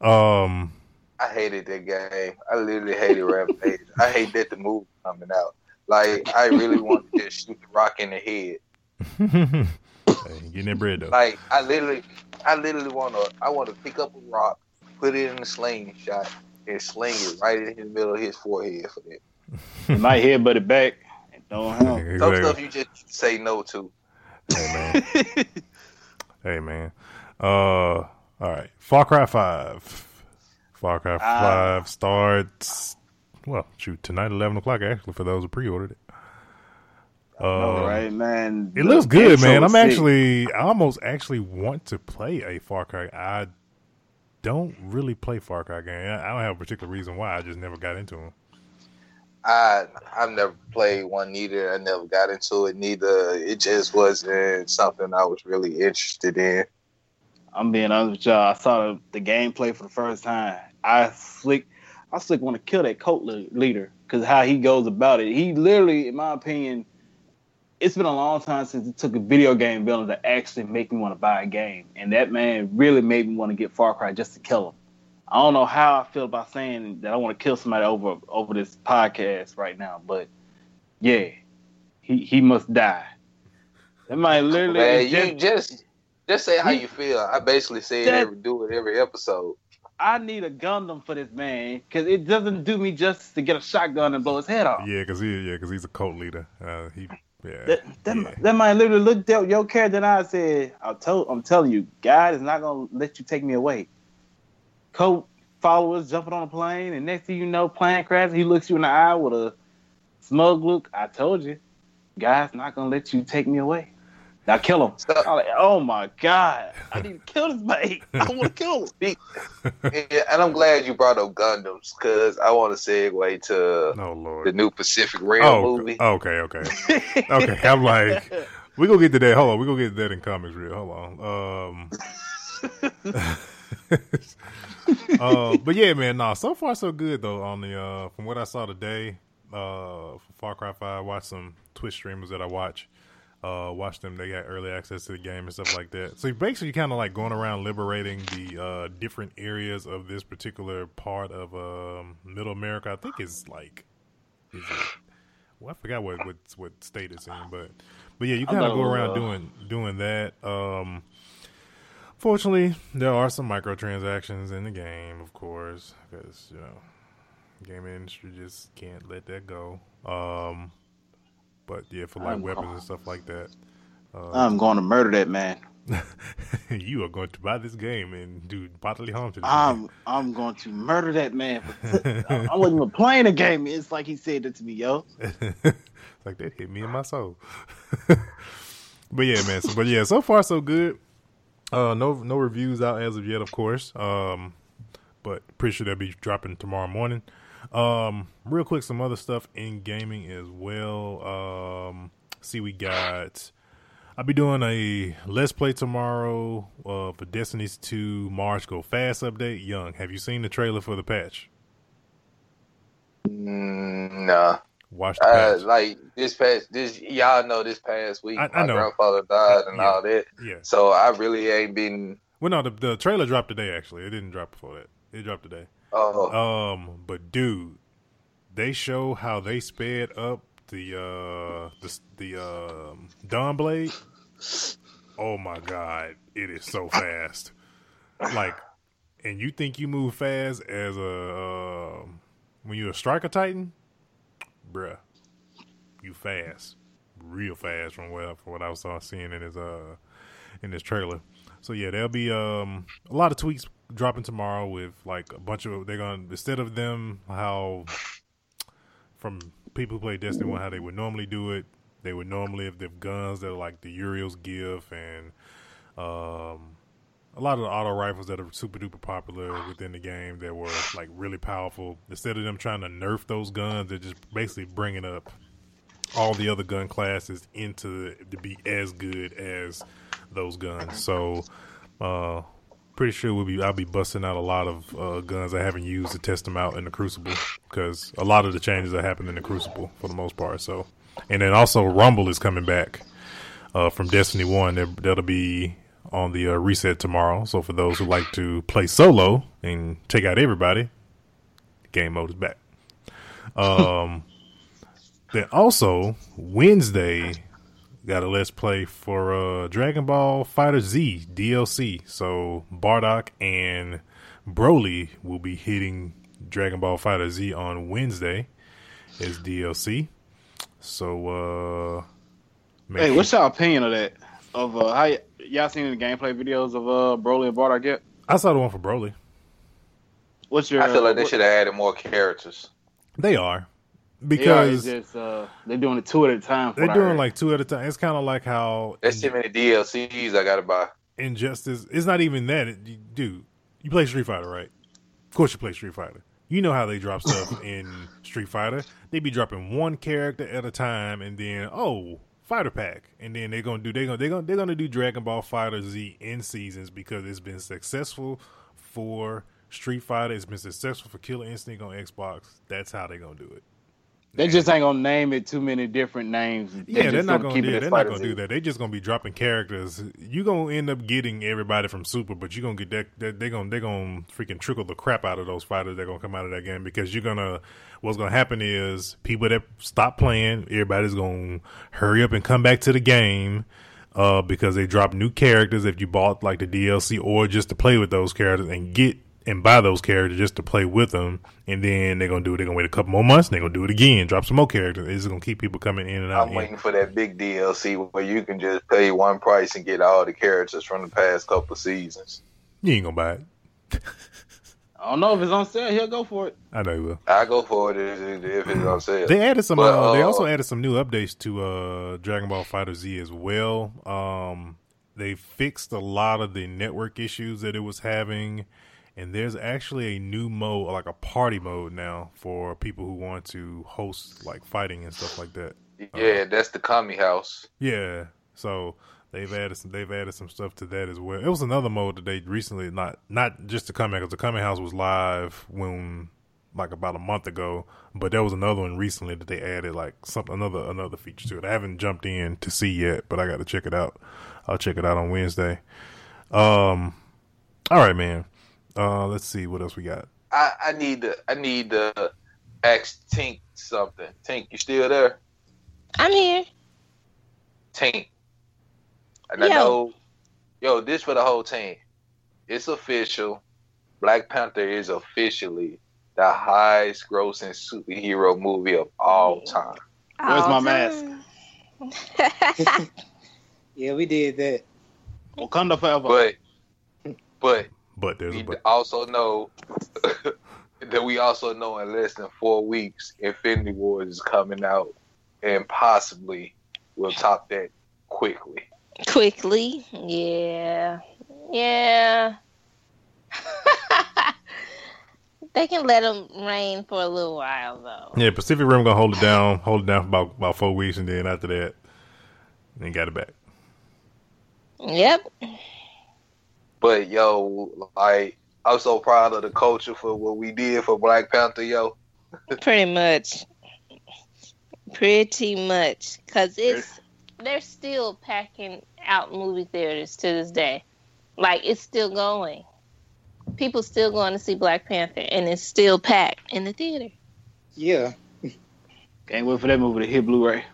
Um, I hated that game. I literally hated Rampage. I hate that the movie's coming out. Like I really want to just shoot the rock in the head. Hey, getting that bread though. Like I literally, I literally want to. I want to pick up a rock, put it in the slingshot, and sling it right in the middle of his forehead for that. My head, but it back. And don't help. Exactly. Some stuff you just say no to. Hey man. Hey man. Uh, all right. Far Cry Five. Far Cry uh, Five starts. Well, shoot, tonight eleven o'clock actually for those who pre-ordered it. Uh, right, man. It looks good, man. I'm actually, I almost actually want to play a Far Cry. I don't really play Far Cry game. I don't have a particular reason why. I just never got into them. I I've never played one neither. I never got into it neither. It just wasn't something I was really interested in. I'm being honest with y'all. I saw the, the gameplay for the first time. I slick, I slick want to kill that cult leader because how he goes about it. He literally, in my opinion. It's been a long time since it took a video game villain to actually make me want to buy a game. And that man really made me want to get Far Cry just to kill him. I don't know how I feel about saying that I want to kill somebody over over this podcast right now, but yeah, he he must die. That might literally... Man, just, you just, just say how he, you feel. I basically say that, every, do it every episode. I need a Gundam for this man because it doesn't do me justice to get a shotgun and blow his head off. Yeah, because he, yeah, because he's a cult leader. Uh, he... Yeah, that that, yeah. that might literally looked at your character and I said, I told, I'm telling you, God is not going to let you take me away. Cult followers jumping on a plane, and next thing you know, plane crashes. He looks you in the eye with a smug look. I told you, God's not going to let you take me away. Now kill him. So, I'm like, oh my God, I need to kill this mate. I want to kill him. Yeah, and I'm glad you brought up Gundams because I want to segue to oh, Lord. the new Pacific Rim oh, movie. Okay, okay, okay. I'm like, we gonna get to that. Hold on, we gonna get to that in comics real. Hold on. Um, uh, but yeah, man. Nah, so far so good though. On the uh, from what I saw today, uh, Far Cry Five. I watched some Twitch streamers that I watch. Uh, watch them. They got early access to the game and stuff like that. So you're basically kind of like going around liberating the uh, different areas of this particular part of um, Middle America. I think it's like, is it, well, I forgot what, what what state it's in, but but yeah, you kind of go around uh, doing doing that. Um, fortunately, there are some microtransactions in the game, of course, because you know, gaming industry just can't let that go. Um, But yeah, for like I'm weapons going, and stuff like that. Uh, I'm going to murder that man. You are going to buy this game and do bodily harm to this I'm, man. I'm going to murder that man. I, I wasn't even playing the game. It's like he said that to me, yo. It's like that hit me in my soul. But yeah, man. So, but yeah, so far so good. Uh, no, no reviews out as of yet, of course. Um, but pretty sure they'll be dropping tomorrow morning. Um, real quick, some other stuff in gaming as well. Um, see, we got. I'll be doing a Let's Play tomorrow uh, for Destiny's two March Go Fast update. Young, have you seen the trailer for the patch? Mm, nah. Watch the uh, patch. Like this past, this y'all know this past week, I, my I know. grandfather died and yeah. all that. Yeah. So I really ain't been. Well, no, the, the trailer dropped today. Actually, it didn't drop before that. It dropped today. Oh. Um, but dude, they show how they sped up the uh the the uh, Dawnblade. Oh my God, it is so fast! Like, and you think you move fast as a uh, when you're a Striker Titan, bruh? You fast, real fast from what from what I was seeing in his uh in this trailer. So yeah, there'll be um, a lot of tweaks dropping tomorrow with like a bunch of, they're going to, instead of them, how from people who play Destiny one, how they would normally do it, they would normally have the guns that are like the Uriels give and um, a lot of the auto rifles that are super duper popular within the game that were like really powerful. Instead of them trying to nerf those guns, they're just basically bringing up all the other gun classes into to be as good as those guns. So uh pretty sure we'll be I'll be busting out a lot of uh guns I haven't used to test them out in the Crucible, because a lot of the changes are happening in the Crucible for the most part. So, and then also Rumble is coming back uh from Destiny one. That, that'll be on the uh, reset tomorrow. So for those who like to play solo and take out everybody, game mode is back. um Then also Wednesday got a let's play for uh, Dragon Ball Fighter Z D L C. So Bardock and Broly will be hitting Dragon Ball Fighter Z on Wednesday as D L C. So, uh, hey, sure. What's your opinion of that? Of uh, how y- y'all seen the gameplay videos of uh, Broly and Bardock yet? I saw the one for Broly. What's your? I feel like they should have added more characters. They are. Because yeah, just, uh, they're doing it two at a time. They're doing like two at a time. It's kind of like how there's too many D L Cs I gotta buy. Injustice. It's not even that, it, dude. You play Street Fighter, right? Of course you play Street Fighter. You know how they drop stuff in Street Fighter. They be dropping one character at a time, and then oh, Fighter Pack, and then they're gonna do they gonna they gonna they're gonna do Dragon Ball Fighter Z in seasons because it's been successful for Street Fighter. It's been successful for Killer Instinct on Xbox. That's how they're gonna do it. They just ain't gonna name it too many different names. Yeah, they're, they're not gonna, gonna do that. They're not gonna Z. do that. They just gonna be dropping characters. You gonna end up getting everybody from Super, but you gonna get that. that they're gonna they're gonna freaking trickle the crap out of those fighters that are gonna come out of that game, because you're gonna. What's gonna happen is people that stop playing, everybody's gonna hurry up and come back to the game, uh, because they drop new characters if you bought like the D L C or just to play with those characters and get. And buy those characters just to play with them, and then they're gonna do it. They're gonna wait a couple more months, and they're gonna do it again. Drop some more characters. It's gonna keep people coming in and out. I'm waiting for that big D L C where you can just pay one price and get all the characters from the past couple of seasons. You ain't gonna buy it. I don't know if it's on sale. He'll go for it. I know he will. I go for it if, if it's on sale. They added some. But, uh, uh, they also added some new updates to uh, Dragon Ball Fighter Z as well. Um, they fixed a lot of the network issues that it was having. And there's actually a new mode, like a party mode now, for people who want to host like fighting and stuff like that. Yeah, um, that's the Kami House. Yeah, so they've added some, they've added some stuff to that as well. It was another mode that they recently not not just the Kami House. The Kami House was live when like about a month ago, but there was another one recently that they added like something another another feature to it. I haven't jumped in to see yet, but I got to check it out. I'll check it out on Wednesday. Um, all right, man. Uh, let's see what else we got. I, I need to I need to ask Tink something. Tink, you still there? I'm here. Tink. And yo. I know yo, this for the whole team. It's official. Black Panther is officially the highest grossing superhero movie of all time. All Where's my time. mask? Yeah, we did that. Wakanda forever. But but But there's we a but. also know that we also know in less than four weeks, Infinity Ward is coming out, and possibly will top that quickly. Quickly, yeah, yeah. They can let them reign for a little while though. Yeah, Pacific Rim gonna hold it down, hold it down for about about four weeks, and then after that, then got it back. Yep. But, yo, like, I'm so proud of the culture for what we did for Black Panther, yo. Pretty much. Pretty much. Because it's, they're still packing out movie theaters to this day. Like, it's still going. People still going to see Black Panther, and it's still packed in the theater. Yeah. Can't wait for that movie to hit Blu-ray.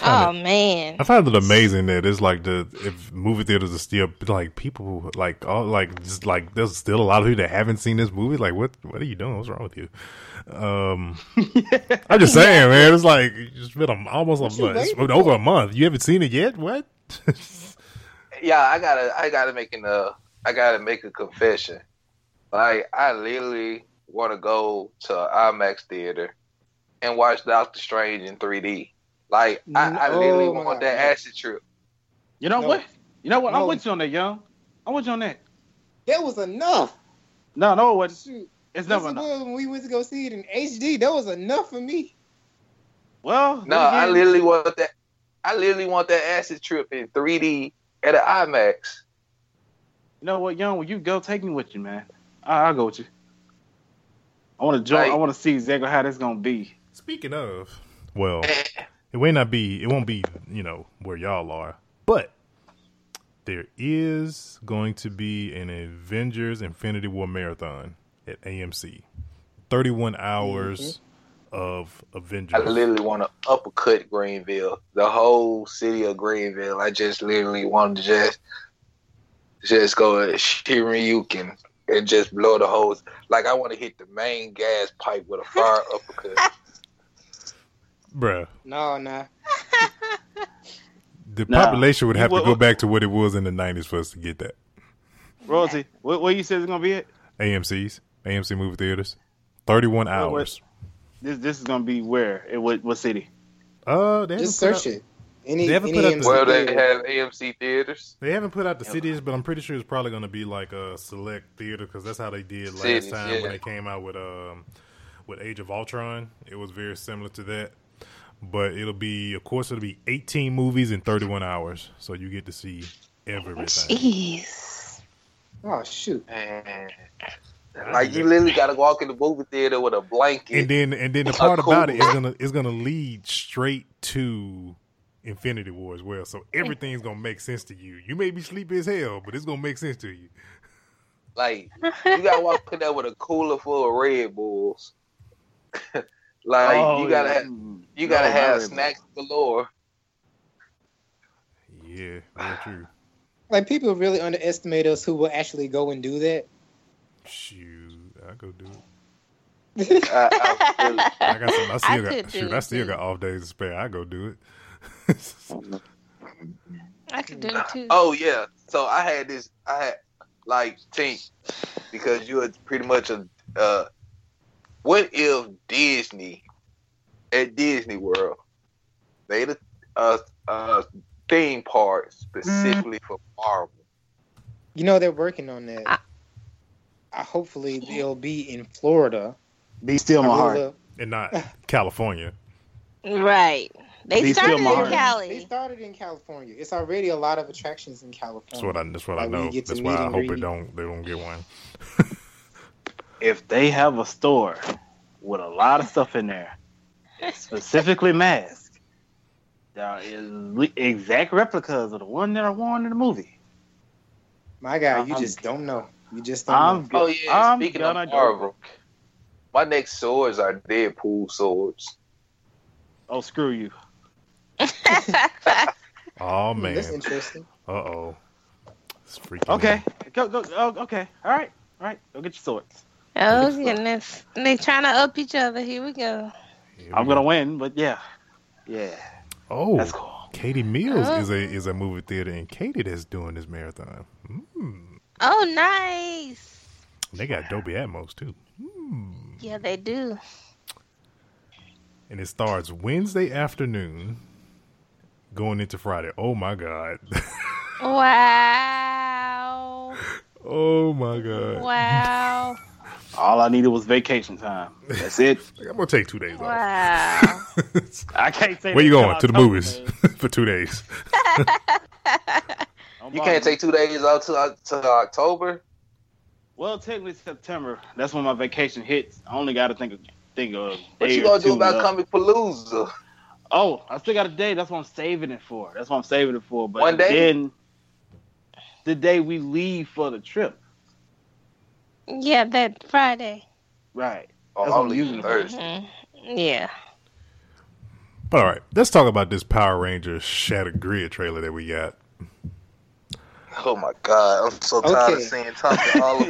Oh it, man! I find it amazing that it's like the if movie theaters are still like people like all like just like there's still a lot of people that haven't seen this movie. Like what? What are you doing? What's wrong with you? Um, I'm just saying, man. It's like it's been a, almost a month, over a month. You haven't seen it yet? What? yeah, I gotta, I gotta make an, uh, I gotta make a confession. Like, I literally want to go to an IMAX theater and watch Doctor Strange in three D. Like, I, no, I literally want that no. acid trip. You know no. what? You know what? No. I'm with you on that, young. I'm with you on that. That was enough. No, no, it wasn't. Shoot. It's never enough. When we went to go see it in H D, that was enough for me. Well, no, I literally want that. I literally want that acid trip in three D at an IMAX. You know what, young? When you go, take me with you, man. I, I'll go with you. I want to join. Like, I want to see exactly how that's gonna be. Speaking of, well, it may not be. It won't be. You know where y'all are, but there is going to be an Avengers Infinity War marathon at A M C. Thirty-one hours. Mm-hmm. Of Avengers. I literally want to uppercut Greenville, the whole city of Greenville. I just literally want to just, just go Shiryuken and just blow the whole. Like, I want to hit the main gas pipe with a fire uppercut. Bruh. No, nah. The nah. population would have what, to go back to what it was in the nineties for us to get that. Rosie, what, what you said is going to be at? A M C's, A M C movie theaters. Thirty-one hours. What, what? This this is gonna be where? It what, what city? Uh, they just search out, it. Any, they haven't any put out the, well, they have A M C theaters. They haven't put out the cities, but I'm pretty sure it's probably gonna be like a select theater because that's how they did last cities, time yeah. when they came out with um with Age of Ultron. It was very similar to that, but it'll be of course it'll be eighteen movies in thirty-one hours, so you get to see everything. Jeez. Oh shoot. Man. Like, you literally gotta walk in the movie theater with a blanket, and then and then the part about it is gonna it's gonna lead straight to Infinity War as well. So everything's gonna make sense to you. You may be sleepy as hell, but it's gonna make sense to you. Like, you gotta walk in there with a cooler full of Red Bulls. Like oh, you gotta yeah. have, you gotta no, have snacks galore. Yeah, that's true. Like, people really underestimate us who will actually go and do that. Shoot, I go do it. I, I, I got some. I still I got. Shoot, I still too. got off days to spare. I go do it. I could do it too. Oh yeah. So I had this. I had like Tink, because you are pretty much a. Uh, what if Disney at Disney World made a uh, uh, theme park specifically mm. for Marvel? You know they're working on that. I- I hopefully they'll be in Florida. Be still my heart, and not California. Right? They be started in Cali. They started in California. It's already a lot of attractions in California. That's what I. That's what like I know. That's why I hope it don't. They don't get one. If they have a store with a lot of stuff in there, specifically masks, there is exact replicas of the one that are worn in the movie. My God, you I'm, just don't know. You just don't I'm, know. Oh, yeah. I'm Speaking of Marvel, my next swords are Deadpool swords. Oh, screw you. Oh, man. That's interesting. Uh-oh. It's freaking Okay. Out. Go, go. Oh, okay. All right. All right. Go get your swords. Oh, your goodness. Sword. And they trying to up each other. Here we go. Here we I'm going to win, but yeah. Yeah. Oh. That's cool. Katie Mills oh. is a is a movie theater, and Katie that's doing this marathon. Mm. Oh, nice! They got Dolby Atmos too. Mm. Yeah, they do. And it starts Wednesday afternoon, going into Friday. Oh my God! Wow! Oh my God! Wow! All I needed was vacation time. That's it. Like, I'm gonna take two days off. Wow! I can't say. Where you going? To the movies for two days. You can't take two days off to, to October. Well, technically September. That's when my vacation hits. I only got to think of think of. What you gonna do about Comic Palooza? Oh, I still got a day. That's what I'm saving it for. That's what I'm saving it for. But one day? Then the day we leave for the trip. Yeah, that Friday. Right. That's oh, only using Thursday. Mm-hmm. Yeah. But all right, let's talk about this Power Rangers Shattered Grid trailer that we got. Oh my God, I'm so tired okay. of seeing Tonka all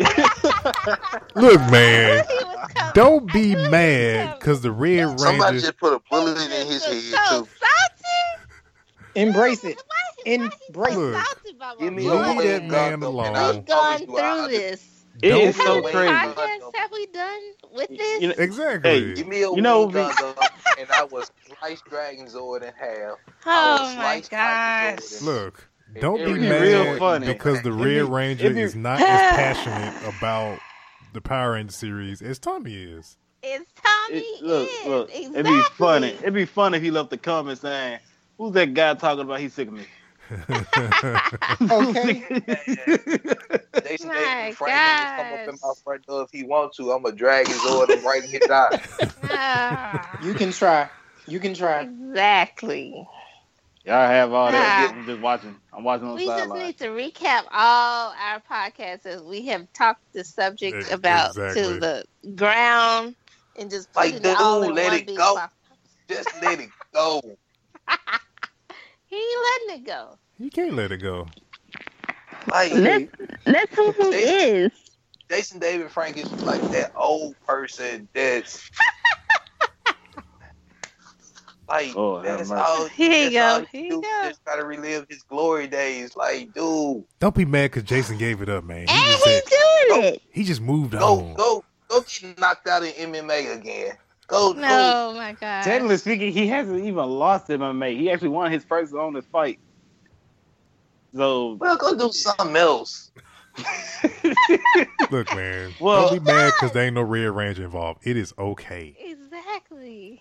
over. Look, man, don't be mad because the Red Ranger. Somebody just put a bullet in his head, so too. Salty. Embrace it. Why, why Embrace it. about my Give brother. Me that man alone. We've gone through this. It Don't is so crazy. How many podcasts have we done with this? You know, exactly. Hey, give me a you know, gun, and I was sliced Dragon Zord in half. Oh my gosh! Look. Don't it be mad real funny. Because the Red be, Ranger be, is not as passionate about the Power Rangers series as Tommy is. As Tommy it, look, is. Look, exactly. It'd be funny. It'd be funny if he left the comments saying, "Who's that guy talking about? He's sick of me." Okay. They say Frank can come up in my front door if he wants to. I'm a Dragon Lord and right in his eye. You can try. You can try. Exactly. Y'all have all that. Nah. I'm just watching. I'm watching on the sideline. We just need to recap all our podcasts as we have talked the subject exactly. about to the ground and just put like, it dude, all in let one it big go. Box. Just let it go. He ain't letting it go. You can't let it go. Like let's, let's who who Jason, is. Jason David Frank is like that old person that's. Like, oh, that's all, here you that's go. Here you go. Just try to relive his glory days. Like, dude. Don't be mad because Jason gave it up, man. He and he's doing it. He just moved go, on. Go, go get knocked out in M M A again. Go, no, go. Oh, my God. Technically speaking, he hasn't even lost in M M A. He actually won his first honest fight. So, well, go do something else. Look, man. Well, don't be mad because there ain't no Red Ranger involved. It is okay. Exactly.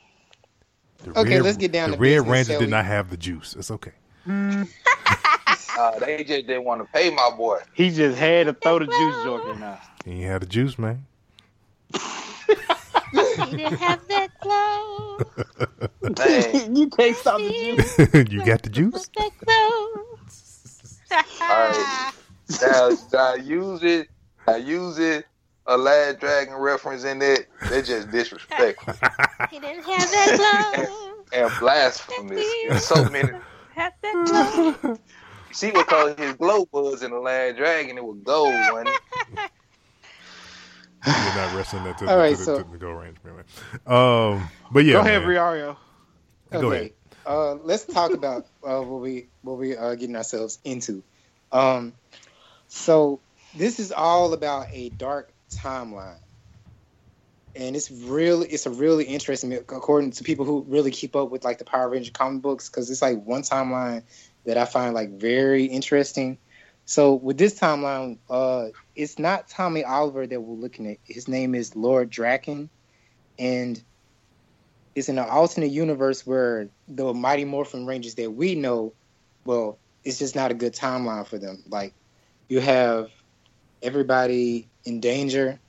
The okay, Red, let's get down the to the Red Ranger did not have the juice. It's okay. Mm. uh, they just didn't want to pay my boy. He just had to throw the juice, Jordan. Now. He had the juice, man. He didn't have that glow. You can't stop the juice. You got the juice? All right. Now, now use it. I use it. A Lad Dragon reference in it, they just disrespectful. He didn't have that glow. And, and blasphemous. There's so many. Have that glow. You see what color his glow was in the Lad Dragon? It was gold, wasn't it? You're not wrestling that to, All right, to, so, to, to the go range, man. Um, but yeah, go ahead, Riario. Okay. Go ahead. Uh, let's talk about uh, what we what we are uh, getting ourselves into. Um, so this is all about a dark timeline, and it's really it's a really interesting, according to people who really keep up with like the Power Ranger comic books, because it's like one timeline that I find like very interesting. So with this timeline, uh it's not Tommy Oliver that we're looking at. His name is Lord Draken, and it's in an alternate universe where the Mighty Morphin Rangers that we know, well, it's just not a good timeline for them. Like, you have everybody in danger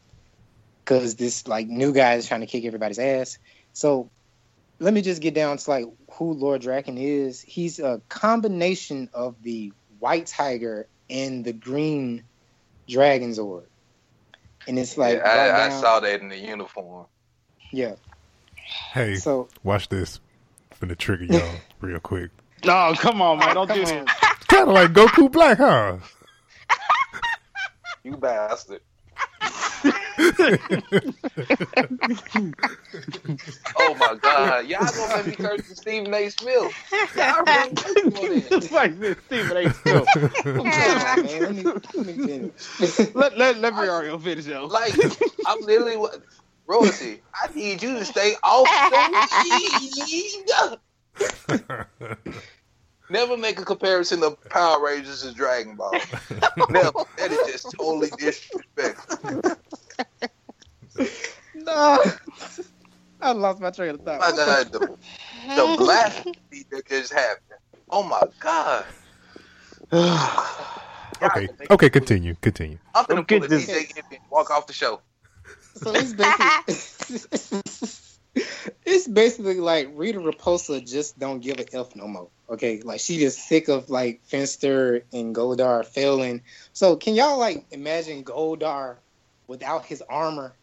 because this like new guy is trying to kick everybody's ass. So let me just get down to like who Lord Draken is. He's a combination of the white tiger and the green Dragon Zord, and it's like yeah, I, right now, I saw that in the uniform. Yeah. Hey, so watch this. I'm gonna trigger y'all real quick. No, come on, man! Don't do this. Kind of like Goku Black, huh? You bastard. Oh my God! Y'all gonna make me curse to Stephen A. Smith? Y'all really curse Stephen A. Smith. Come on, man. Let me, let me finish. Let let let Mario finish though. Like, I'm literally what Rosie. I need you to stay off the league. Never make a comparison of Power Rangers and Dragon Ball. Never. That is just totally disrespectful. No. I lost my train of thought. My God, the, the blasphemy that just happened. Oh, my God. Okay, okay, continue, continue. I'm going to pull the D J and walk off the show. So it's basically... It's basically like Rita Repulsa just don't give a F no more. Okay, like she just sick of like Finster and Goldar failing. So can y'all like imagine Goldar without his armor?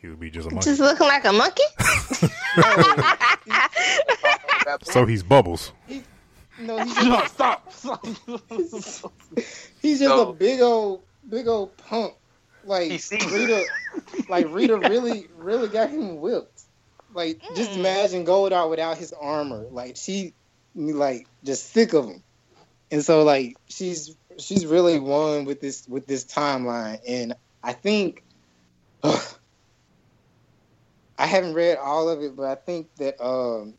He would be just a monkey. Just looking like a monkey? So he's Bubbles. He, no, he's just, stop, stop. He's just no. a big old, big old punk. Like Rita, like Rita really, really got him whipped. Like, mm. just imagine Goldar without his armor. Like she, like just sick of him. And so like she's she's really won with this with this timeline. And I think uh, I haven't read all of it, but I think that um,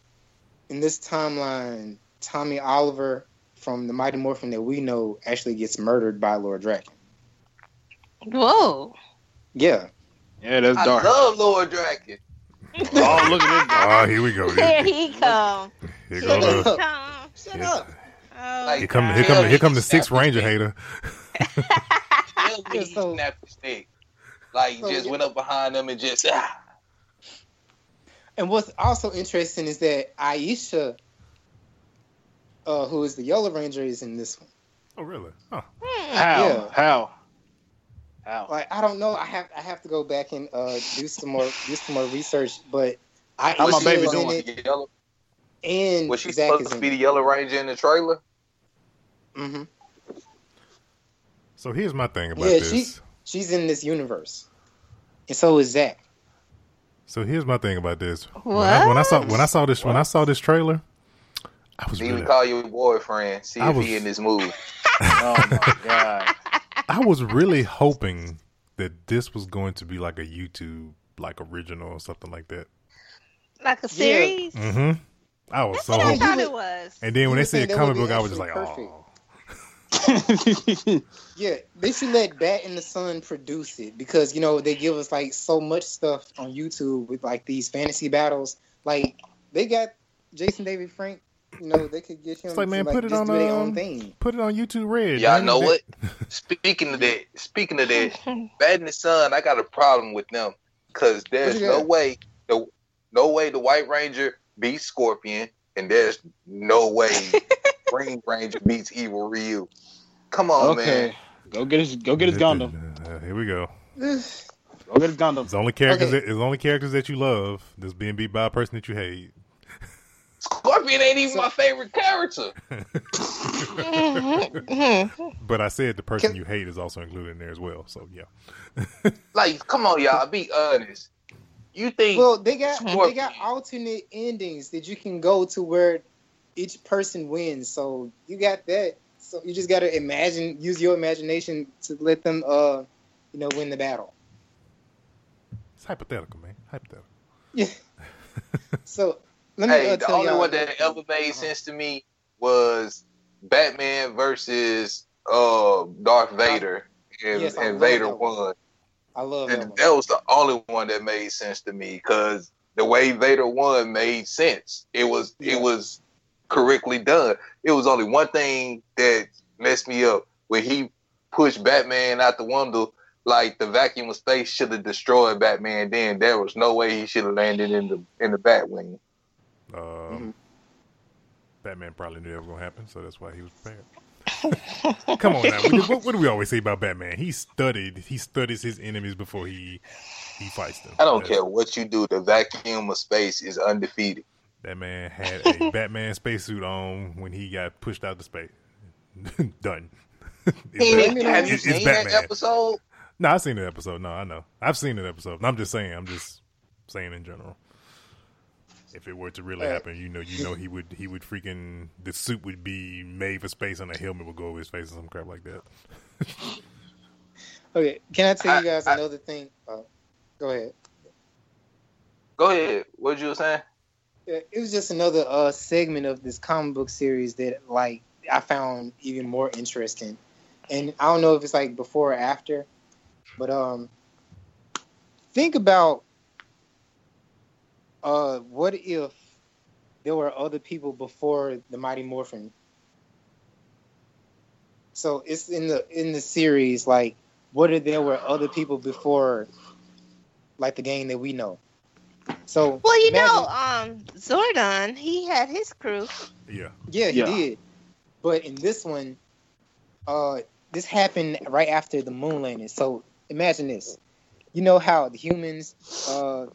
in this timeline, Tommy Oliver from the Mighty Morphin that we know actually gets murdered by Lord Draken. Whoa. Yeah. Yeah, that's dark. I love Lord Draken. Oh, look at this. Oh, here we go. Here he come. Here Shut go up. Come. Shut here, up. Oh, like, here come, here come, here come the Sixth Ranger hater. He snapped the stick. Like, he just went up behind them and just, ah. And what's also interesting is that Aisha, uh, who is the Yellow Ranger, is in this one. Oh, really? Huh. How? Yeah. How? Wow. Like I don't know, I have I have to go back and uh, do some more do some more research. But I am my baby doing it. Yellow? And was she Zach supposed to be the Yellow Ranger in the trailer? Mm-hmm. So here's my thing about yeah, this. She, she's in this universe, and so is Zach. So here's my thing about this. What? When I, when I saw when I saw this when I saw this trailer, I was. Even really, call your boyfriend. See I if was, he in this movie. Oh my god. I was really hoping that this was going to be like a YouTube, like original or something like that. Like a series? Yeah. Mm-hmm. I was That's so what hoping. I thought it was. And then when you they said comic book, I was just like, perfect. Oh. Yeah, they should let Bat in the Sun produce it because, you know, they give us like so much stuff on YouTube with like these fantasy battles. Like, they got Jason David Frank. You know, they could get him. It's like, man, to, like, put it on do their own thing. Put it on YouTube Red. Y'all know what? Speaking of that, speaking of that, Bat and the Sun, I got a problem with them because there's no way, the no way the White Ranger beats Scorpion, and there's no way Green Ranger beats Evil Ryu. Come on, okay. man. Go get his, go get his Gundam. Uh, here we go. Go get his Gundam. It's only characters. Okay. That, it's only characters that you love that's being beat by a person that you hate. Scorpion ain't even so, my favorite character. But I said the person Can, you hate is also included in there as well. So yeah. Like, come on, y'all, be honest. You think well they got Scorpion. They got alternate endings that you can go to where each person wins. So you got that. So you just gotta imagine, use your imagination to let them, uh, you know, win the battle. It's hypothetical, man. Hypothetical. Yeah. So. Hey, the only one that ever made sense to me was Batman versus uh, Darth Vader, and, yes, and Vader won. I love that. One. That was the only one that made sense to me because the way Vader won made sense. It was yeah. it was correctly done. It was only one thing that messed me up when he pushed Batman out the window. Like the vacuum of space should have destroyed Batman. Then there was no way he should have landed in the in the Batwing. Um, mm-hmm. Batman probably knew that was going to happen, so that's why he was prepared. Come on now, what, what do we always say about Batman? He studied, he studies his enemies before he he fights them. I don't that's, care what you do, the vacuum of space is undefeated. That man had a Batman spacesuit on when he got pushed out of space. Done. It's, Have you it's, seen it's Batman. That episode? No, I've seen that episode. No, I know, I've seen that episode. I'm just saying, I'm just saying in general. If it were to really right. happen, you know, you know, he would, he would freaking, the suit would be made for space, and a helmet would go over his face, or some crap like that. Okay, can I tell you guys I, I, another thing? Oh, go ahead. Go ahead. What you were saying? Yeah, it was just another uh, segment of this comic book series that, like, I found even more interesting, and I don't know if it's like before or after, but um, think about. Uh, what if there were other people before the Mighty Morphin? So it's in the in the series, like, what if there were other people before, like, the gang that we know? So well, you imagine, know, um, Zordon, he had his crew. Yeah, yeah, he yeah. did. But in this one, uh, this happened right after the moon landing. So imagine this. You know how the humans, uh.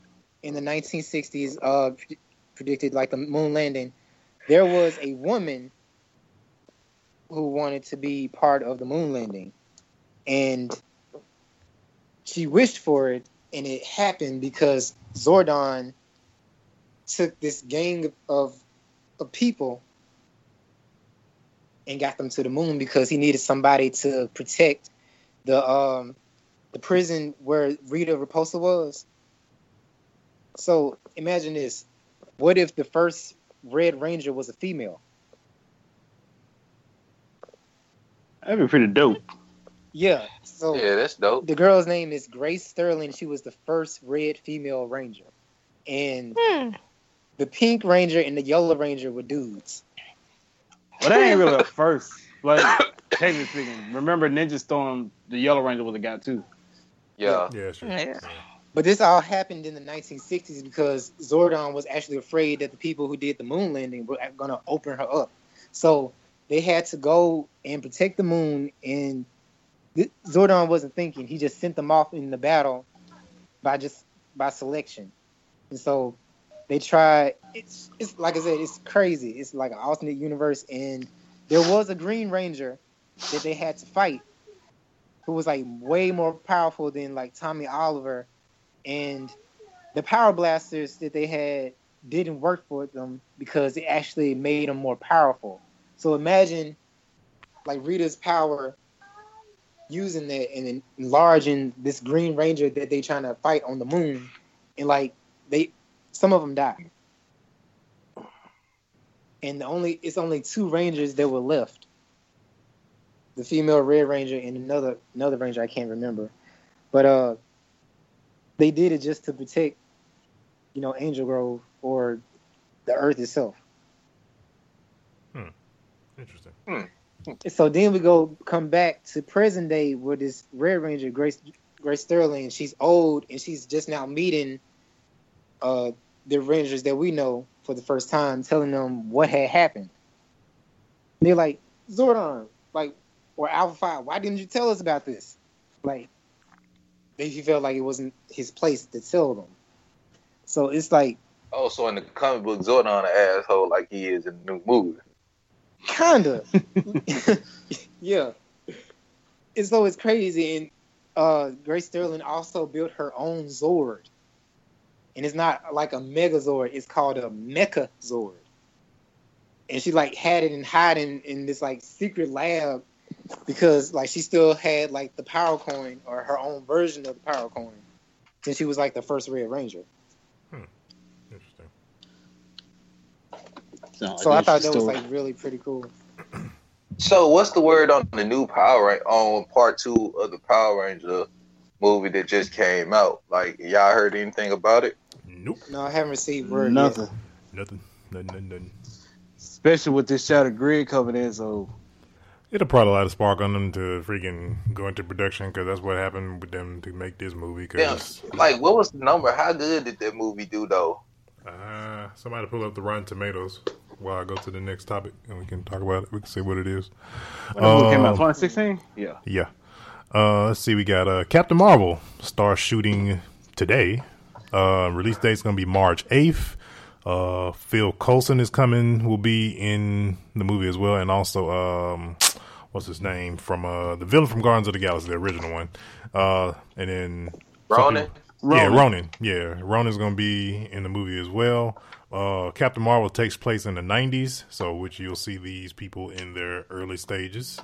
in the nineteen sixties, uh, pre- predicted like the moon landing. There was a woman who wanted to be part of the moon landing, and she wished for it, and it happened because Zordon took this gang of of people and got them to the moon because he needed somebody to protect the um, the prison where Rita Repulsa was. So imagine this. What if the first Red Ranger was a female? That'd be pretty dope. Yeah. So yeah, that's dope. The girl's name is Grace Sterling. She was the first Red female Ranger. And hmm. the Pink Ranger and the Yellow Ranger were dudes. Well, that ain't really a first. Like, technically speaking, remember Ninja Storm, the Yellow Ranger was a guy too. Yeah. Yeah, sure. Yeah. But this all happened in the nineteen sixties because Zordon was actually afraid that the people who did the moon landing were going to open her up. So they had to go and protect the moon, and Zordon wasn't thinking. He just sent them off in the battle by just by selection. And so they tried. It's, it's like I said, it's crazy. It's like an alternate universe, and there was a Green Ranger that they had to fight who was like way more powerful than like Tommy Oliver. And the power blasters that they had didn't work for them because it actually made them more powerful. So imagine like Rita's power using that and enlarging this Green Ranger that they trying to fight on the moon. And like they, some of them died. And the only, it's only two Rangers that were left. The female Red Ranger and another, another Ranger I can't remember. But, uh, they did it just to protect, you know, Angel Grove or the Earth itself. Hmm. Interesting. Hmm. So then we go come back to present day where this Red Ranger, Grace Grace Sterling, she's old and she's just now meeting uh, the Rangers that we know for the first time, telling them what had happened. And they're like, Zordon, like, or Alpha Five, why didn't you tell us about this? Like, he felt like it wasn't his place to tell them. So it's like... Oh, so in the comic book, Zordon an asshole like he is in the new movie. Kinda. Yeah. It's so it's crazy. And uh, Grace Sterling also built her own Zord. And it's not like a Megazord. It's called a Mecha Zord. And she like had it in hiding in this like secret lab because like she still had like the power coin or her own version of the power coin since she was like the first Red Ranger. Hmm. Interesting. Sound so like I thought that story was like really pretty cool. So what's the word on the new Power Ranger, on part two of the Power Ranger movie that just came out? Like y'all heard anything about it? Nope. No, I haven't received word. Nothing. Yet. Nothing. Nothing. Nothing. Nothing. Especially with this shattered grid coming in, so. It'll probably light a spark on them to freaking go into production because that's what happened with them to make this movie. Cause, yeah, like, what was the number? How good did that movie do, though? Uh, somebody pull up the Rotten Tomatoes while I go to the next topic and we can talk about it. We can see what it is. When um, it came out, twenty sixteen? Yeah. Yeah. Uh, let's see. We got uh, Captain Marvel star shooting today. Uh, release date's going to be March eighth. Uh, Phil Coulson is coming, will be in the movie as well. And also, um, what's his name from uh, the villain from Guardians of the Galaxy, the original one, uh, and then Ronan. Ronan. Yeah, Ronan. Yeah, Ronan's gonna be in the movie as well. Uh, Captain Marvel takes place in the nineties, so which you'll see these people in their early stages.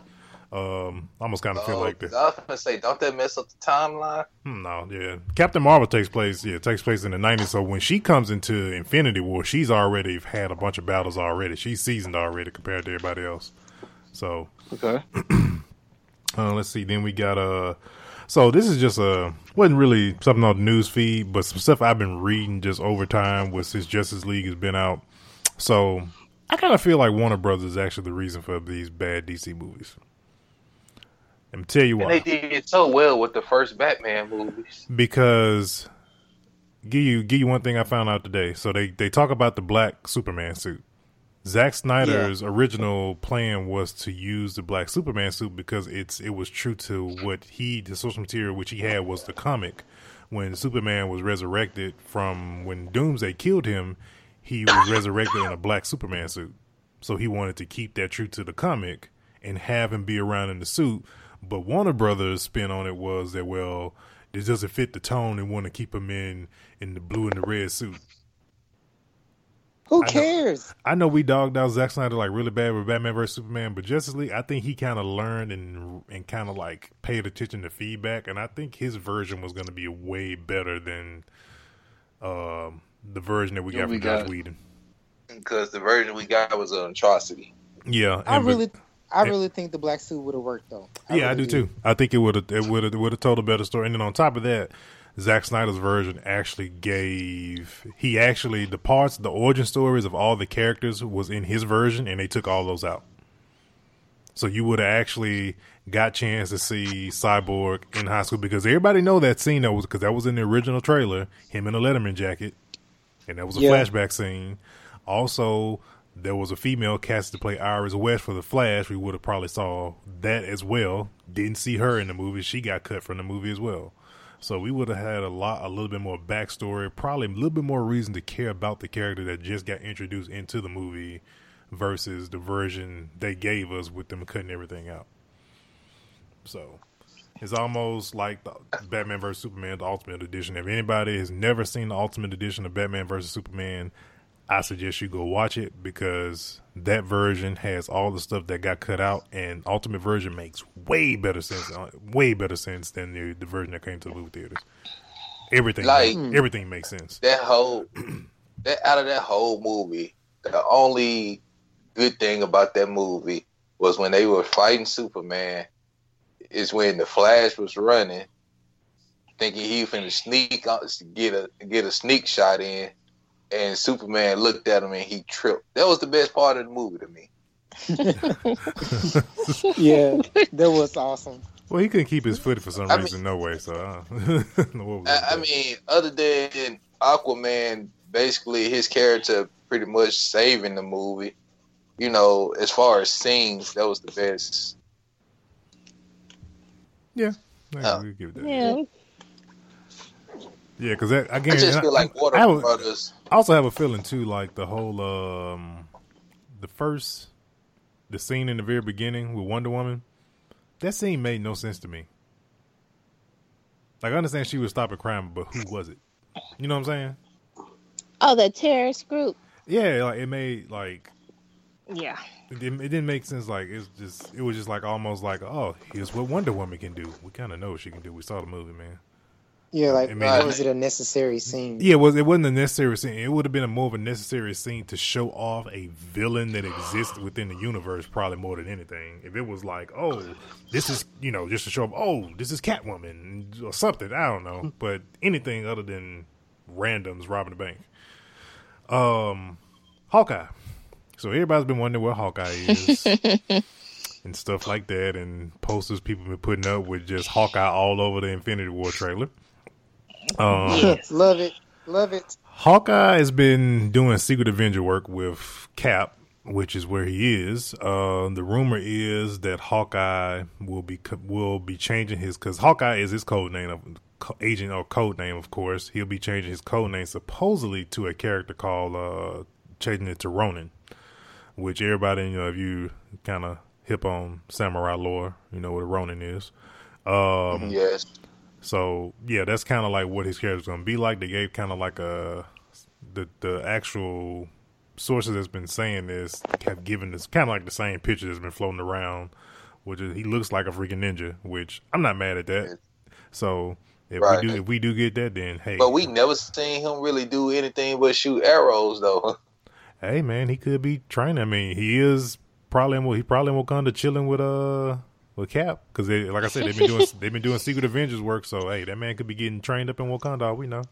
Um, I almost kind of feel oh, like this. I was gonna say, don't that mess up the timeline? No, yeah. Captain Marvel takes place, yeah, takes place in the nineties. So when she comes into Infinity War, she's already had a bunch of battles already. She's seasoned already compared to everybody else. So okay, uh, let's see. Then we got a. Uh, so this is just a wasn't really something on the news feed, but some stuff I've been reading just over time with since Justice League has been out. So I kind of feel like Warner Brothers is actually the reason for these bad D C movies. Let me tell you why. And they did so well with the first Batman movies because give you give you one thing I found out today. So they they talk about the black Superman suit. Zack Snyder's yeah. original plan was to use the black Superman suit because it's it was true to what he, the source material which he had was the comic. When Superman was resurrected from when Doomsday killed him, he was resurrected in a black Superman suit. So he wanted to keep that true to the comic and have him be around in the suit. But Warner Brothers' spin on it was that, well, this doesn't fit the tone and want to keep him in, in the blue and the red suit. Who I cares? Know, I know we dogged out Zack Snyder like really bad with Batman versus Superman, but Justice League, I think he kind of learned and and kind of like paid attention to feedback, and I think his version was going to be way better than uh, the version that we got we from got, Joss Whedon. Because the version we got was an atrocity. Yeah, I really. But, I really think the black suit would have worked though. I yeah, really I do, do too. I think it would have it would have would have told a better story. And then on top of that, Zack Snyder's version actually gave he actually the parts, the origin stories of all the characters was in his version, and they took all those out. So you would have actually got a chance to see Cyborg in high school, because everybody know that scene that was because that was in the original trailer, him in a Letterman jacket, and that was a yeah. flashback scene. Also, there was a female cast to play Iris West for The Flash. We would have probably saw that as well. Didn't see her in the movie. She got cut from the movie as well. So we would have had a lot, a little bit more backstory, probably a little bit more reason to care about the character that just got introduced into the movie versus the version they gave us with them cutting everything out. So it's almost like the Batman versus Superman, the Ultimate Edition. If anybody has never seen the Ultimate Edition of Batman versus Superman, I suggest you go watch it, because that version has all the stuff that got cut out, and Ultimate version makes way better sense, way better sense than the, the version that came to the movie theaters. Everything, like, makes, everything makes sense. That whole, that out of that whole movie, the only good thing about that movie was when they were fighting Superman, is when the Flash was running, thinking he was finna sneak get a get a sneak shot in. And Superman looked at him and he tripped. That was the best part of the movie to me. Yeah, that was awesome. Well, he couldn't keep his foot for some I reason, mean, no way. So I, don't know what was I, I mean, other than Aquaman, basically his character pretty much saving the movie. You know, as far as scenes, that was the best. Yeah, I uh, we'll give that. Yeah. Yeah, because I, I just feel like Water I, I, Brothers. I also have a feeling too, like the whole, um, the first, the scene in the very beginning with Wonder Woman. That scene made no sense to me. Like, I understand she was stopping crime, but who was it? You know what I'm saying? Oh, the terrorist group. Yeah, like it made like. Yeah. It didn't, it didn't make sense. Like it's just, it was just like almost like, oh, here's what Wonder Woman can do. We kind of know what she can do. We saw the movie, man. Yeah, like, I mean, or was it a necessary scene? Yeah, it, was, it wasn't a necessary scene. It would have been a more of a necessary scene to show off a villain that exists within the universe probably more than anything. If it was like, oh, this is, you know, just to show up, oh, this is Catwoman or something. I don't know. But anything other than randoms robbing the bank. Um, Hawkeye. So everybody's been wondering where Hawkeye is. And stuff like that. And posters people been putting up with just Hawkeye all over the Infinity Ward trailer. Um, yes, love it, love it. Hawkeye has been doing Secret Avenger work with Cap, which is where he is. Uh, the rumor is that Hawkeye will be will be changing his, because Hawkeye is his code name, of, agent or code name, of course. He'll be changing his code name supposedly to a character called uh, changing it to Ronin, which everybody, you know, if you kind of hip on samurai lore, you know what a Ronin is. Um, yes. So yeah, that's kind of like what his character's gonna be like. They gave kind of like a the the actual sources that's been saying this have given this kind of like the same picture that's been floating around, which is he looks like a freaking ninja. Which I'm not mad at that. So if right. we do if we do get that, then hey. But we never seen him really do anything but shoot arrows though. Hey man, he could be training. I mean, he is probably he probably won't come to chilling with uh. With Cap, because like I said, they've been doing they've been doing Secret Avengers work, so hey, that man could be getting trained up in Wakanda. We know.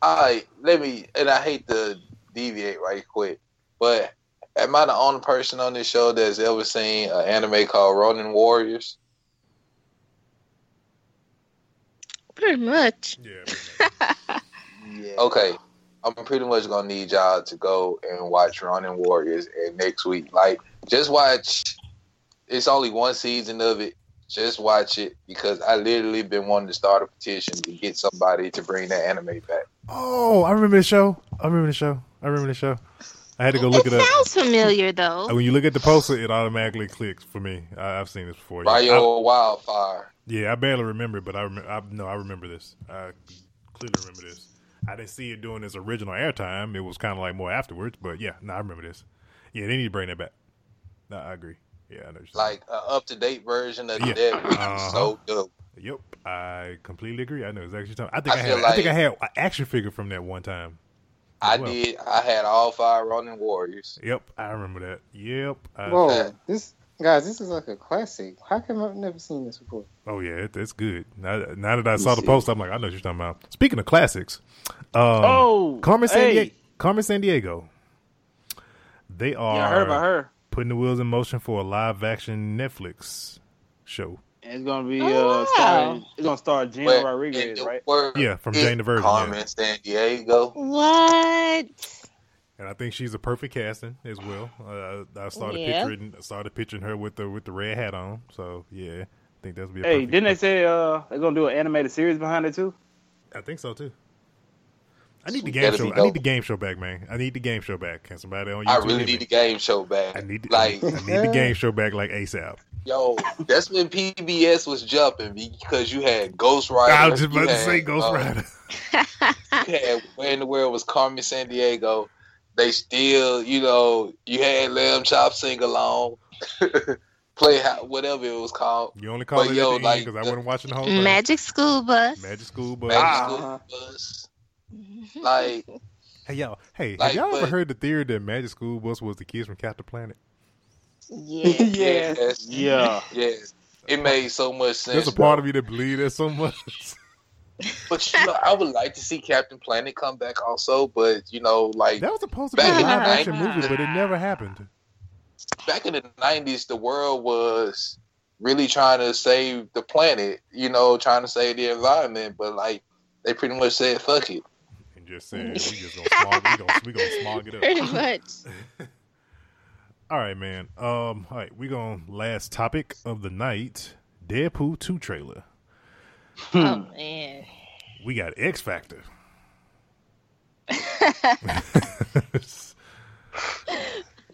All right, let me, and I hate to deviate right quick, but am I the only person on this show that's ever seen an anime called Ronin Warriors? Pretty much. Yeah. Pretty much. Yeah. Okay, I'm pretty much gonna need y'all to go and watch Ronin Warriors, and next week, like, just watch. It's only one season of it. Just watch it, because I literally been wanting to start a petition to get somebody to bring that anime back. Oh, I remember the show. I remember the show. I remember the show. I had to go look it, it up. It sounds familiar, though. When you look at the poster, it automatically clicks for me. I, I've seen this before. By yeah. your I, wildfire. Yeah, I barely remember it, but I, rem- I no, I remember this. I clearly remember this. I didn't see it during its original airtime. It was kind of like more afterwards, but yeah, no, nah, I remember this. Yeah, they need to bring that back. No, nah, I agree. Yeah, I know. Like an up to date version of yeah. that would uh-huh. be so dope. Yep, I completely agree. I know exactly what you're talking. I think I, I had. Like I think I had an action figure from that one time. I well. did. I had all five Ronin Warriors. Yep, I remember that. Yep. I Whoa, had. this guys, this is like a classic. How come I've never seen this before? Oh yeah, that's it, good. Now, now that I saw the post, I'm like, I know what you're talking about. Speaking of classics, um, oh, Carmen San hey. Diego, Carmen San Diego. They are yeah, I heard about her. putting the wheels in motion for a live action Netflix show. It's gonna be uh, oh, wow. it's gonna start Gina Rodriguez, right? Yeah, from Jane the Virgin. Carmen yeah. San Diego. What? And I think she's a perfect casting as well. Uh, I started yeah. picturing, I started picturing her with the with the red hat on. So yeah, I think that's be. A hey, perfect didn't cast. They say uh, they're gonna do an animated series behind it too? I think so too. I need the game show. I need the game show back, man. I need the game show back. Can somebody on YouTube? I really need the game show back. I need the, like I need the game show back like ASAP. Yo, that's when P B S was jumping because you had Ghost Rider. I was just about to say Ghost Rider. You had Where in the World was Carmen Sandiego. They still, you know, you had Lamb Chop Sing Along, Play how, whatever it was called. You only called it at the end because I wasn't watching the whole thing. Magic School Bus. Magic School Bus. Magic School Bus. Like, hey y'all, hey, like, have y'all but, ever heard the theory that Magic School Bus was the kids from Captain Planet? Yeah, yes, yeah, yes. It made so much sense. There's a part bro. of you that believe that so much. But you know, I would like to see Captain Planet come back also. But you know, like that was supposed to be a live action movie, but it never happened. Back in the nineties, the world was really trying to save the planet. You know, trying to save the environment, but like they pretty much said, "Fuck it." Just saying, we just gonna smog, we gonna, we gonna smog it up. Pretty much. All right, man. Um, all right, we gonna last topic of the night: Deadpool two trailer. Oh man, we got X Factor.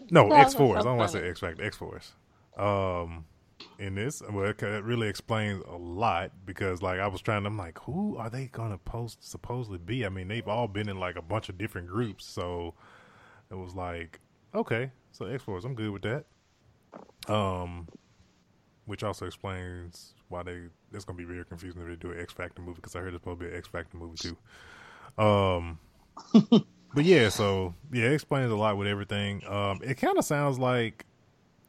No, X Force. I don't want to say X Factor. X Force. Um, in this, well, it really explains a lot because, like, I was trying. I'm like, who are they gonna post supposedly be? I mean, they've all been in like a bunch of different groups, so it was like, okay, so X-Force, I'm good with that. Um, which also explains why they. It's gonna be very confusing if they do an X-Factor movie because I heard it's supposed to be an X-Factor movie too. Um, but yeah, so yeah, it explains a lot with everything. Um, it kind of sounds like.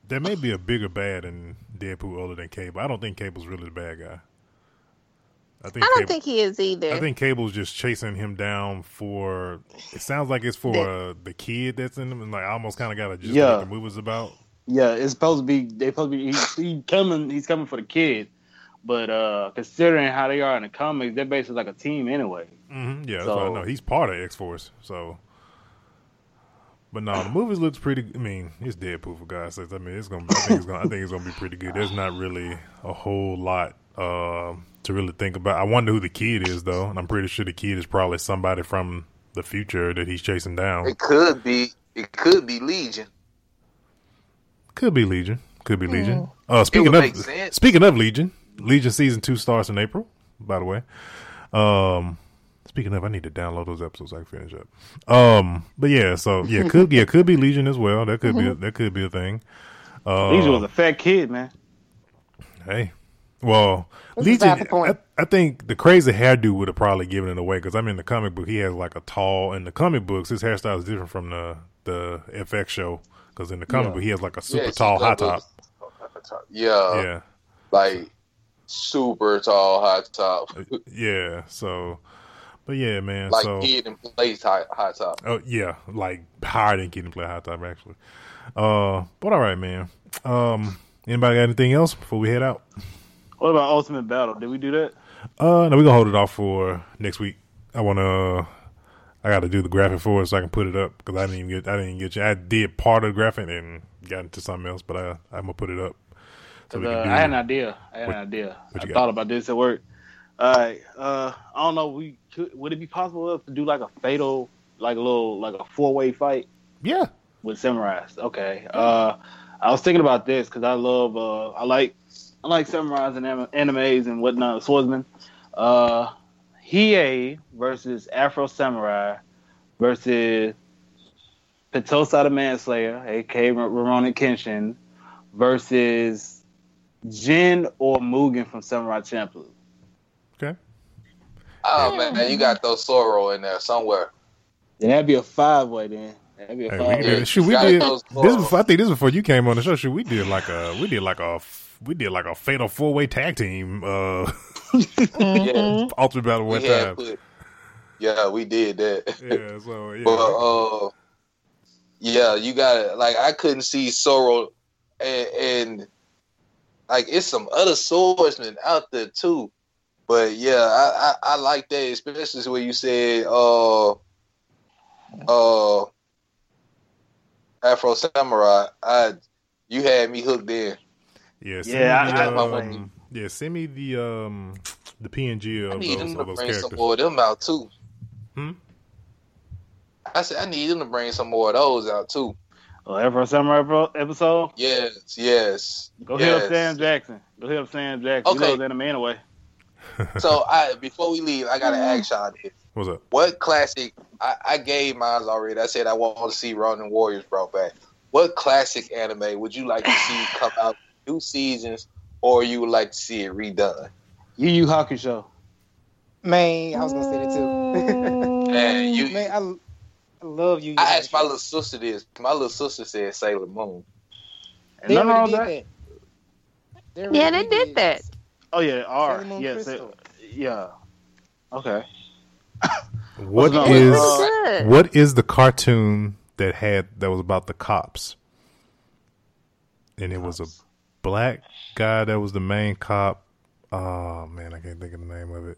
There may be a bigger bad in Deadpool other than Cable. I don't think Cable's really the bad guy. I, think I don't Cable, think he is either. I think Cable's just chasing him down for... It sounds like it's for uh, the kid that's in him. And like, I almost kind of got to just yeah. what the movie's about. Yeah, it's supposed to be... They supposed to be he's, he coming, he's coming for the kid. But uh, considering how they are in the comics, they're basically like a team anyway. Mm-hmm. Yeah, so, that's what I know. He's part of X-Force, so... But no, the movies looks pretty. I mean, it's Deadpool for God's sakes. I mean, it's gonna. Be, I, think it's gonna I think it's gonna be pretty good. There's not really a whole lot uh, to really think about. I wonder who the kid is though, and I'm pretty sure the kid is probably somebody from the future that he's chasing down. It could be. It could be Legion. Could be Legion. Could be Legion. Yeah. Uh, speaking of speaking of Legion, Legion season two starts in April. By the way. Um... Speaking of, I need to download those episodes so I can finish up. Um, but yeah, so yeah, could yeah could be Legion as well. That could be a, that could be a thing. Um, Legion was a fat kid, man. Hey, well, this Legion. I, I think the crazy hairdo would have probably given it away because I mean, in the comic book, he has like a tall. In the comic books, his hairstyle is different from the the F X show because in the comic yeah. book, he has like a super yeah, tall high top. Yeah, yeah, like super tall high top. Yeah, so. But yeah, man. Like so, Kid and plays high, high top. Oh yeah, like higher than Kid and play high top actually. Uh, but all right, man. Um, anybody got anything else before we head out? What about Ultimate Battle? Did we do that? Uh, no, we're gonna hold it off for next week. I wanna, I gotta do the graphic for it so I can put it up because I didn't even get, I didn't get you. I did part of the graphic and got into something else, but I, I'm gonna put it up. So we can do uh, I had an idea. I had what, an idea. I got? thought about this at work. All right. Uh, I don't know. We could, would it be possible to do like a fatal, like a little, like a four way fight? Yeah. With samurais. Okay. Uh, I was thinking about this because I love, uh, I like, I like samurais and anim- animes and whatnot. Swordsman. Uh, Hiei versus Afro Samurai versus Petosa the Manslayer, aka Rurouni Kenshin, versus Jin or Mugen from Samurai Champloo. Okay. Oh man, man, you got to throw Sorrow in there somewhere. Then that'd be a five way. Then that'd be a five way. Hey, we, should we did this? Before, I think this was before you came on the show. Should we did like a we did like a we did like a fatal four way tag team uh, yeah. Ultimate battle one time. Put, yeah, we did that. Yeah, so yeah. But, uh, yeah, you got it. Like I couldn't see Sorrow, and, and like it's some other swordsmen out there too. But yeah, I, I, I like that, especially when you said uh uh Afro Samurai. I you had me hooked in. Yeah, yeah, me, I, um, I yeah. Send me the um the P N G of I need those, them to of those bring characters. Some more of them out too. Hmm. I said I need them to bring some more of those out too. Oh, Afro Samurai episode. Yes, yes. Go yes. hit up Sam Jackson. Go hit up Sam Jackson. Okay. You know that a man away. So I before we leave, I gotta ask y'all this. What's up? What classic? I, I gave mine already. I said I want to see Ronin Warriors brought back. What classic anime would you like to see come out new seasons, or you would like to see it redone? Yu Yu Hakusho. Man, I was gonna say that too. Man, you, man, I, I love Yu Yu. I asked my little sister this. My little sister said Sailor Moon. And they already did that. that. They already yeah, they did, did that. Oh yeah, R. Yes, it, yeah. Okay. What is uh, what is the cartoon that had that was about the cops? And it cops. was a black guy that was the main cop. Oh man, I can't think of the name of it.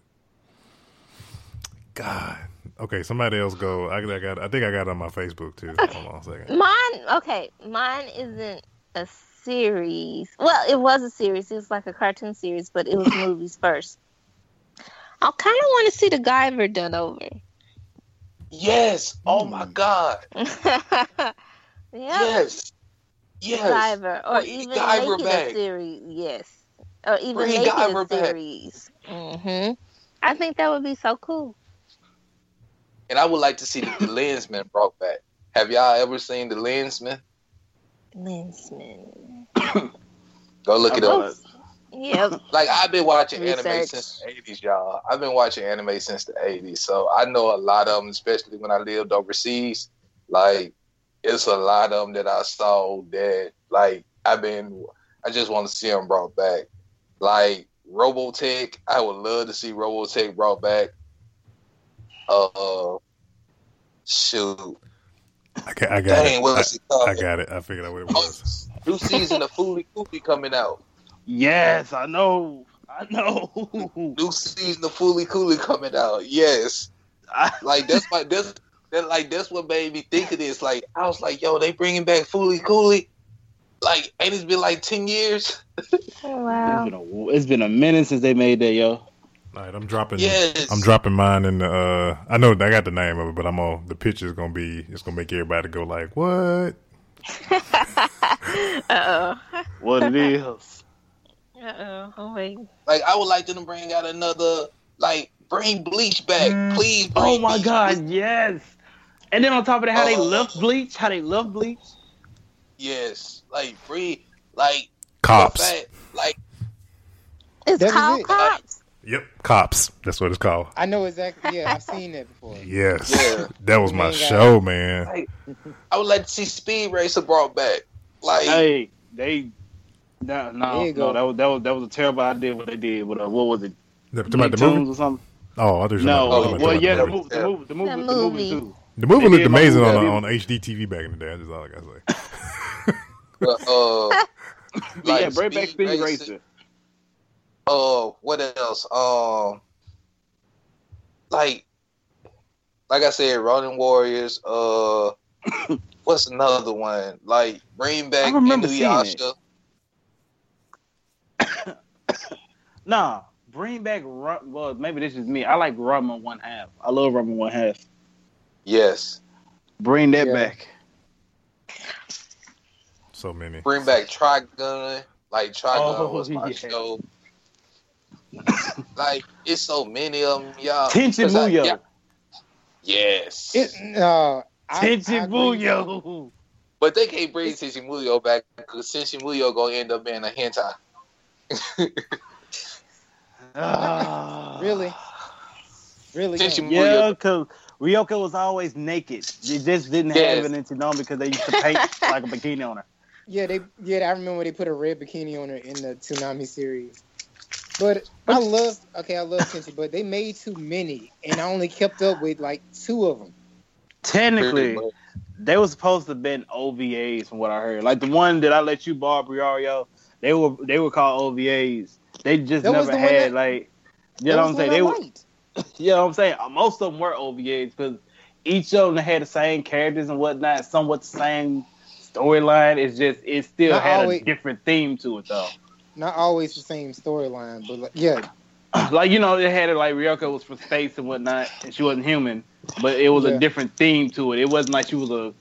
God. Okay, somebody else go. I, I got. I think I got it on my Facebook too. Hold on a second. Mine. Okay, mine isn't a series. Well, it was a series. It was like a cartoon series, but it was movies first. I kind of want to see the Guyver done over. Yes. Oh, mm. my God. yeah. Yes. Yes. Guyver. Or Bring even Guyver making back. a series. Yes. Or even Bring making Guyver a series. Mm-hmm. I think that would be so cool. And I would like to see the, the Lensman brought back. Have y'all ever seen the Lensman? Lensman. Go look it up. Yeah. Like I've been watching Research. anime since the eighties, y'all. I've been watching anime since the eighties, so I know a lot of them. Especially when I lived overseas, like it's a lot of them that I saw that like I've been. I just want to see them brought back. Like Robotech, I would love to see Robotech brought back. Uh, shoot. I got, I got Dang, it. What's I, it called? I got it. I figured out what it was. New season of Fooly Kooly coming out. Yes, I know. I know. New season of Fooly Kooly coming out. Yes, I, like that's my that's that like that's what made me think of this. Like I was like, yo, they bringing back Fooly Kooly. Like, ain't it's been like ten years? Oh, wow, it's been, a, it's been a minute since they made that, yo. All right, I'm dropping. Yes. I'm dropping mine in the. Uh, I know I got the name of it, but I'm on the picture. Is gonna be. It's gonna make everybody go like, "What?" Uh oh. What it is? Uh oh. Oh wait. Like I would like them to bring out another. Like bring Bleach back, mm. please. Bring oh my Bleach. God, yes. And then on top of that, how uh, they love Bleach, how they love Bleach. Yes, like free, like cops, back, like it's called it. Cops. Like, Yep, Cops. That's what it's called. I know exactly. Yeah, I've seen that before. Yes. Yeah. That was my show, man. Like, I would like to see Speed Racer brought back. Like, hey, they. Nah, nah, no, no, that was that was that was a terrible idea. What they did with uh, what was it? The, the movie or something? Oh, I just no. Know, oh, well, yeah, the movie, the movie, the movie, the movie, the movie too. The movie looked amazing movie on on H D T V back in the day. That's all I gotta say. uh, uh, like yeah, bring back Speed Racer. Racer. Oh, uh, what else? Um, like, like I said, Ronin Warriors. Uh, what's another one? Like, bring back Inuyasha. Nah, bring back. Well, maybe this is me. I like Ramen One Half. I love Ramen One Half. Yes, bring that yeah. back. So many. Bring back Trigun. Like Trigun oh, was my yeah. show. Like, it's so many of them, y'all. Tenchi Muyo. Like, yes. It, uh, Tenchi Muyo. But they can't bring Tenchi Muyo back because Tenchi Muyo gonna end up being a hentai. uh, really? Really? Tenchi Muyo. Yeah, Ryoko was always naked. They just didn't yes. have an incident on because they used to paint like a bikini on her. Yeah, they. Yeah, I remember they put a red bikini on her in the Toonami series. But I love. Okay, I love Tenchi, but they made too many, and I only kept up with like two of them. Technically, they were supposed to have been O V As, from what I heard. Like the one that I let you borrow, Briario, they were they were called O V As. They just that never the had that, like. You know what I'm saying? They were. You know what I'm saying? Most of them were O V As because each of them had the same characters and whatnot, somewhat the same storyline. It's just, it still not had always, a different theme to it, though. Not always the same storyline, but like, yeah. Like, you know, they had it like Ryoko was from space and whatnot, and she wasn't human, but it was yeah. a different theme to it. It wasn't like she was a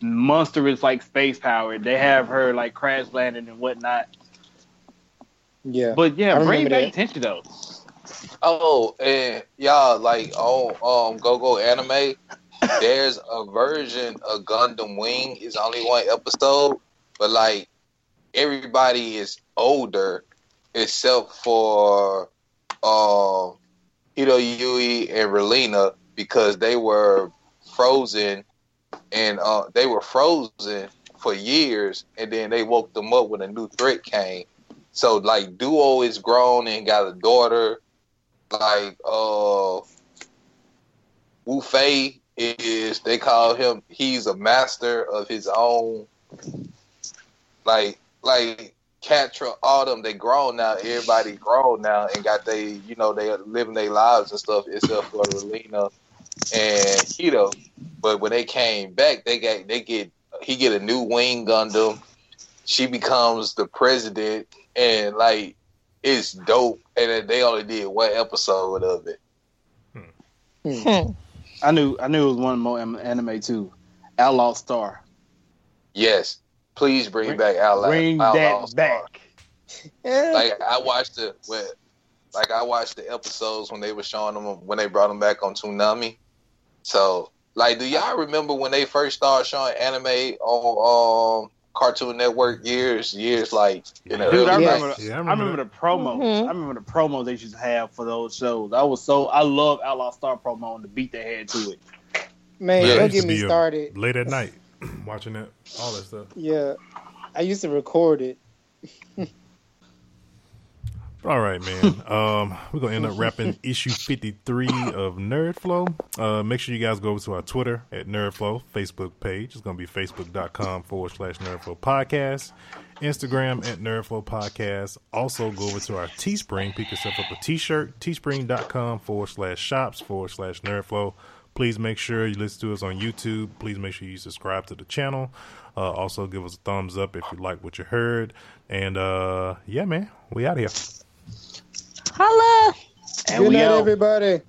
monstrous, like, space power. They have her, like, crash landing and whatnot. Yeah. But yeah, bring back attention, though. Oh, and y'all, like, on oh, um, Go-Go Anime, there's a version of Gundam Wing. It's only one episode, but, like, everybody is older except for um, Hiroyui and Relina because they were frozen, and uh, they were frozen for years, and then they woke them up when a new threat came. So, like, Duo is grown and got a daughter. Like, uh, Wu Fei is, they call him, he's a master of his own. Like, like, Catra, Autumn, they grown now. Everybody grown now and got they, you know, they living their lives and stuff, except for Relina and Hito. But when they came back, they got, they get, he get a new Wing Gundam. She becomes the president and, like, it's dope, and they only did one episode of it. Hmm. I knew, I knew it was one more anime too. Outlaw Star. Yes, please bring, bring back Outlaw. Bring Outlaw that Star. Back. Like I watched the, when, like I watched the episodes when they were showing them when they brought them back on Toonami. So, like, do y'all remember when they first started showing anime on? Um, Cartoon Network years, years like you know. Dude, I remember, yeah, I remember, I remember the promos. Mm-hmm. I remember the promos they used to have for those shows. I was so I love Outlaw Star promo and the beat they had to it. Man, yeah, don't get me started. Late at night, watching that, all that stuff. Yeah, I used to record it. All right, man. um, we're gonna end up wrapping issue fifty-three of Nerdflow. Uh, make sure you guys go over to our Twitter at Nerdflow, Facebook page. It's gonna be facebook.com forward slash Nerdflow podcast, Instagram at Nerdflow podcast. Also go over to our Teespring, pick yourself up a t-shirt, teespring.com forward slash shops forward slash Nerdflow. Please make sure you listen to us on YouTube. Please make sure you subscribe to the channel. Uh, also give us a thumbs up if you like what you heard. And uh, yeah, man, we out here. Holla! And good we night, out. Everybody.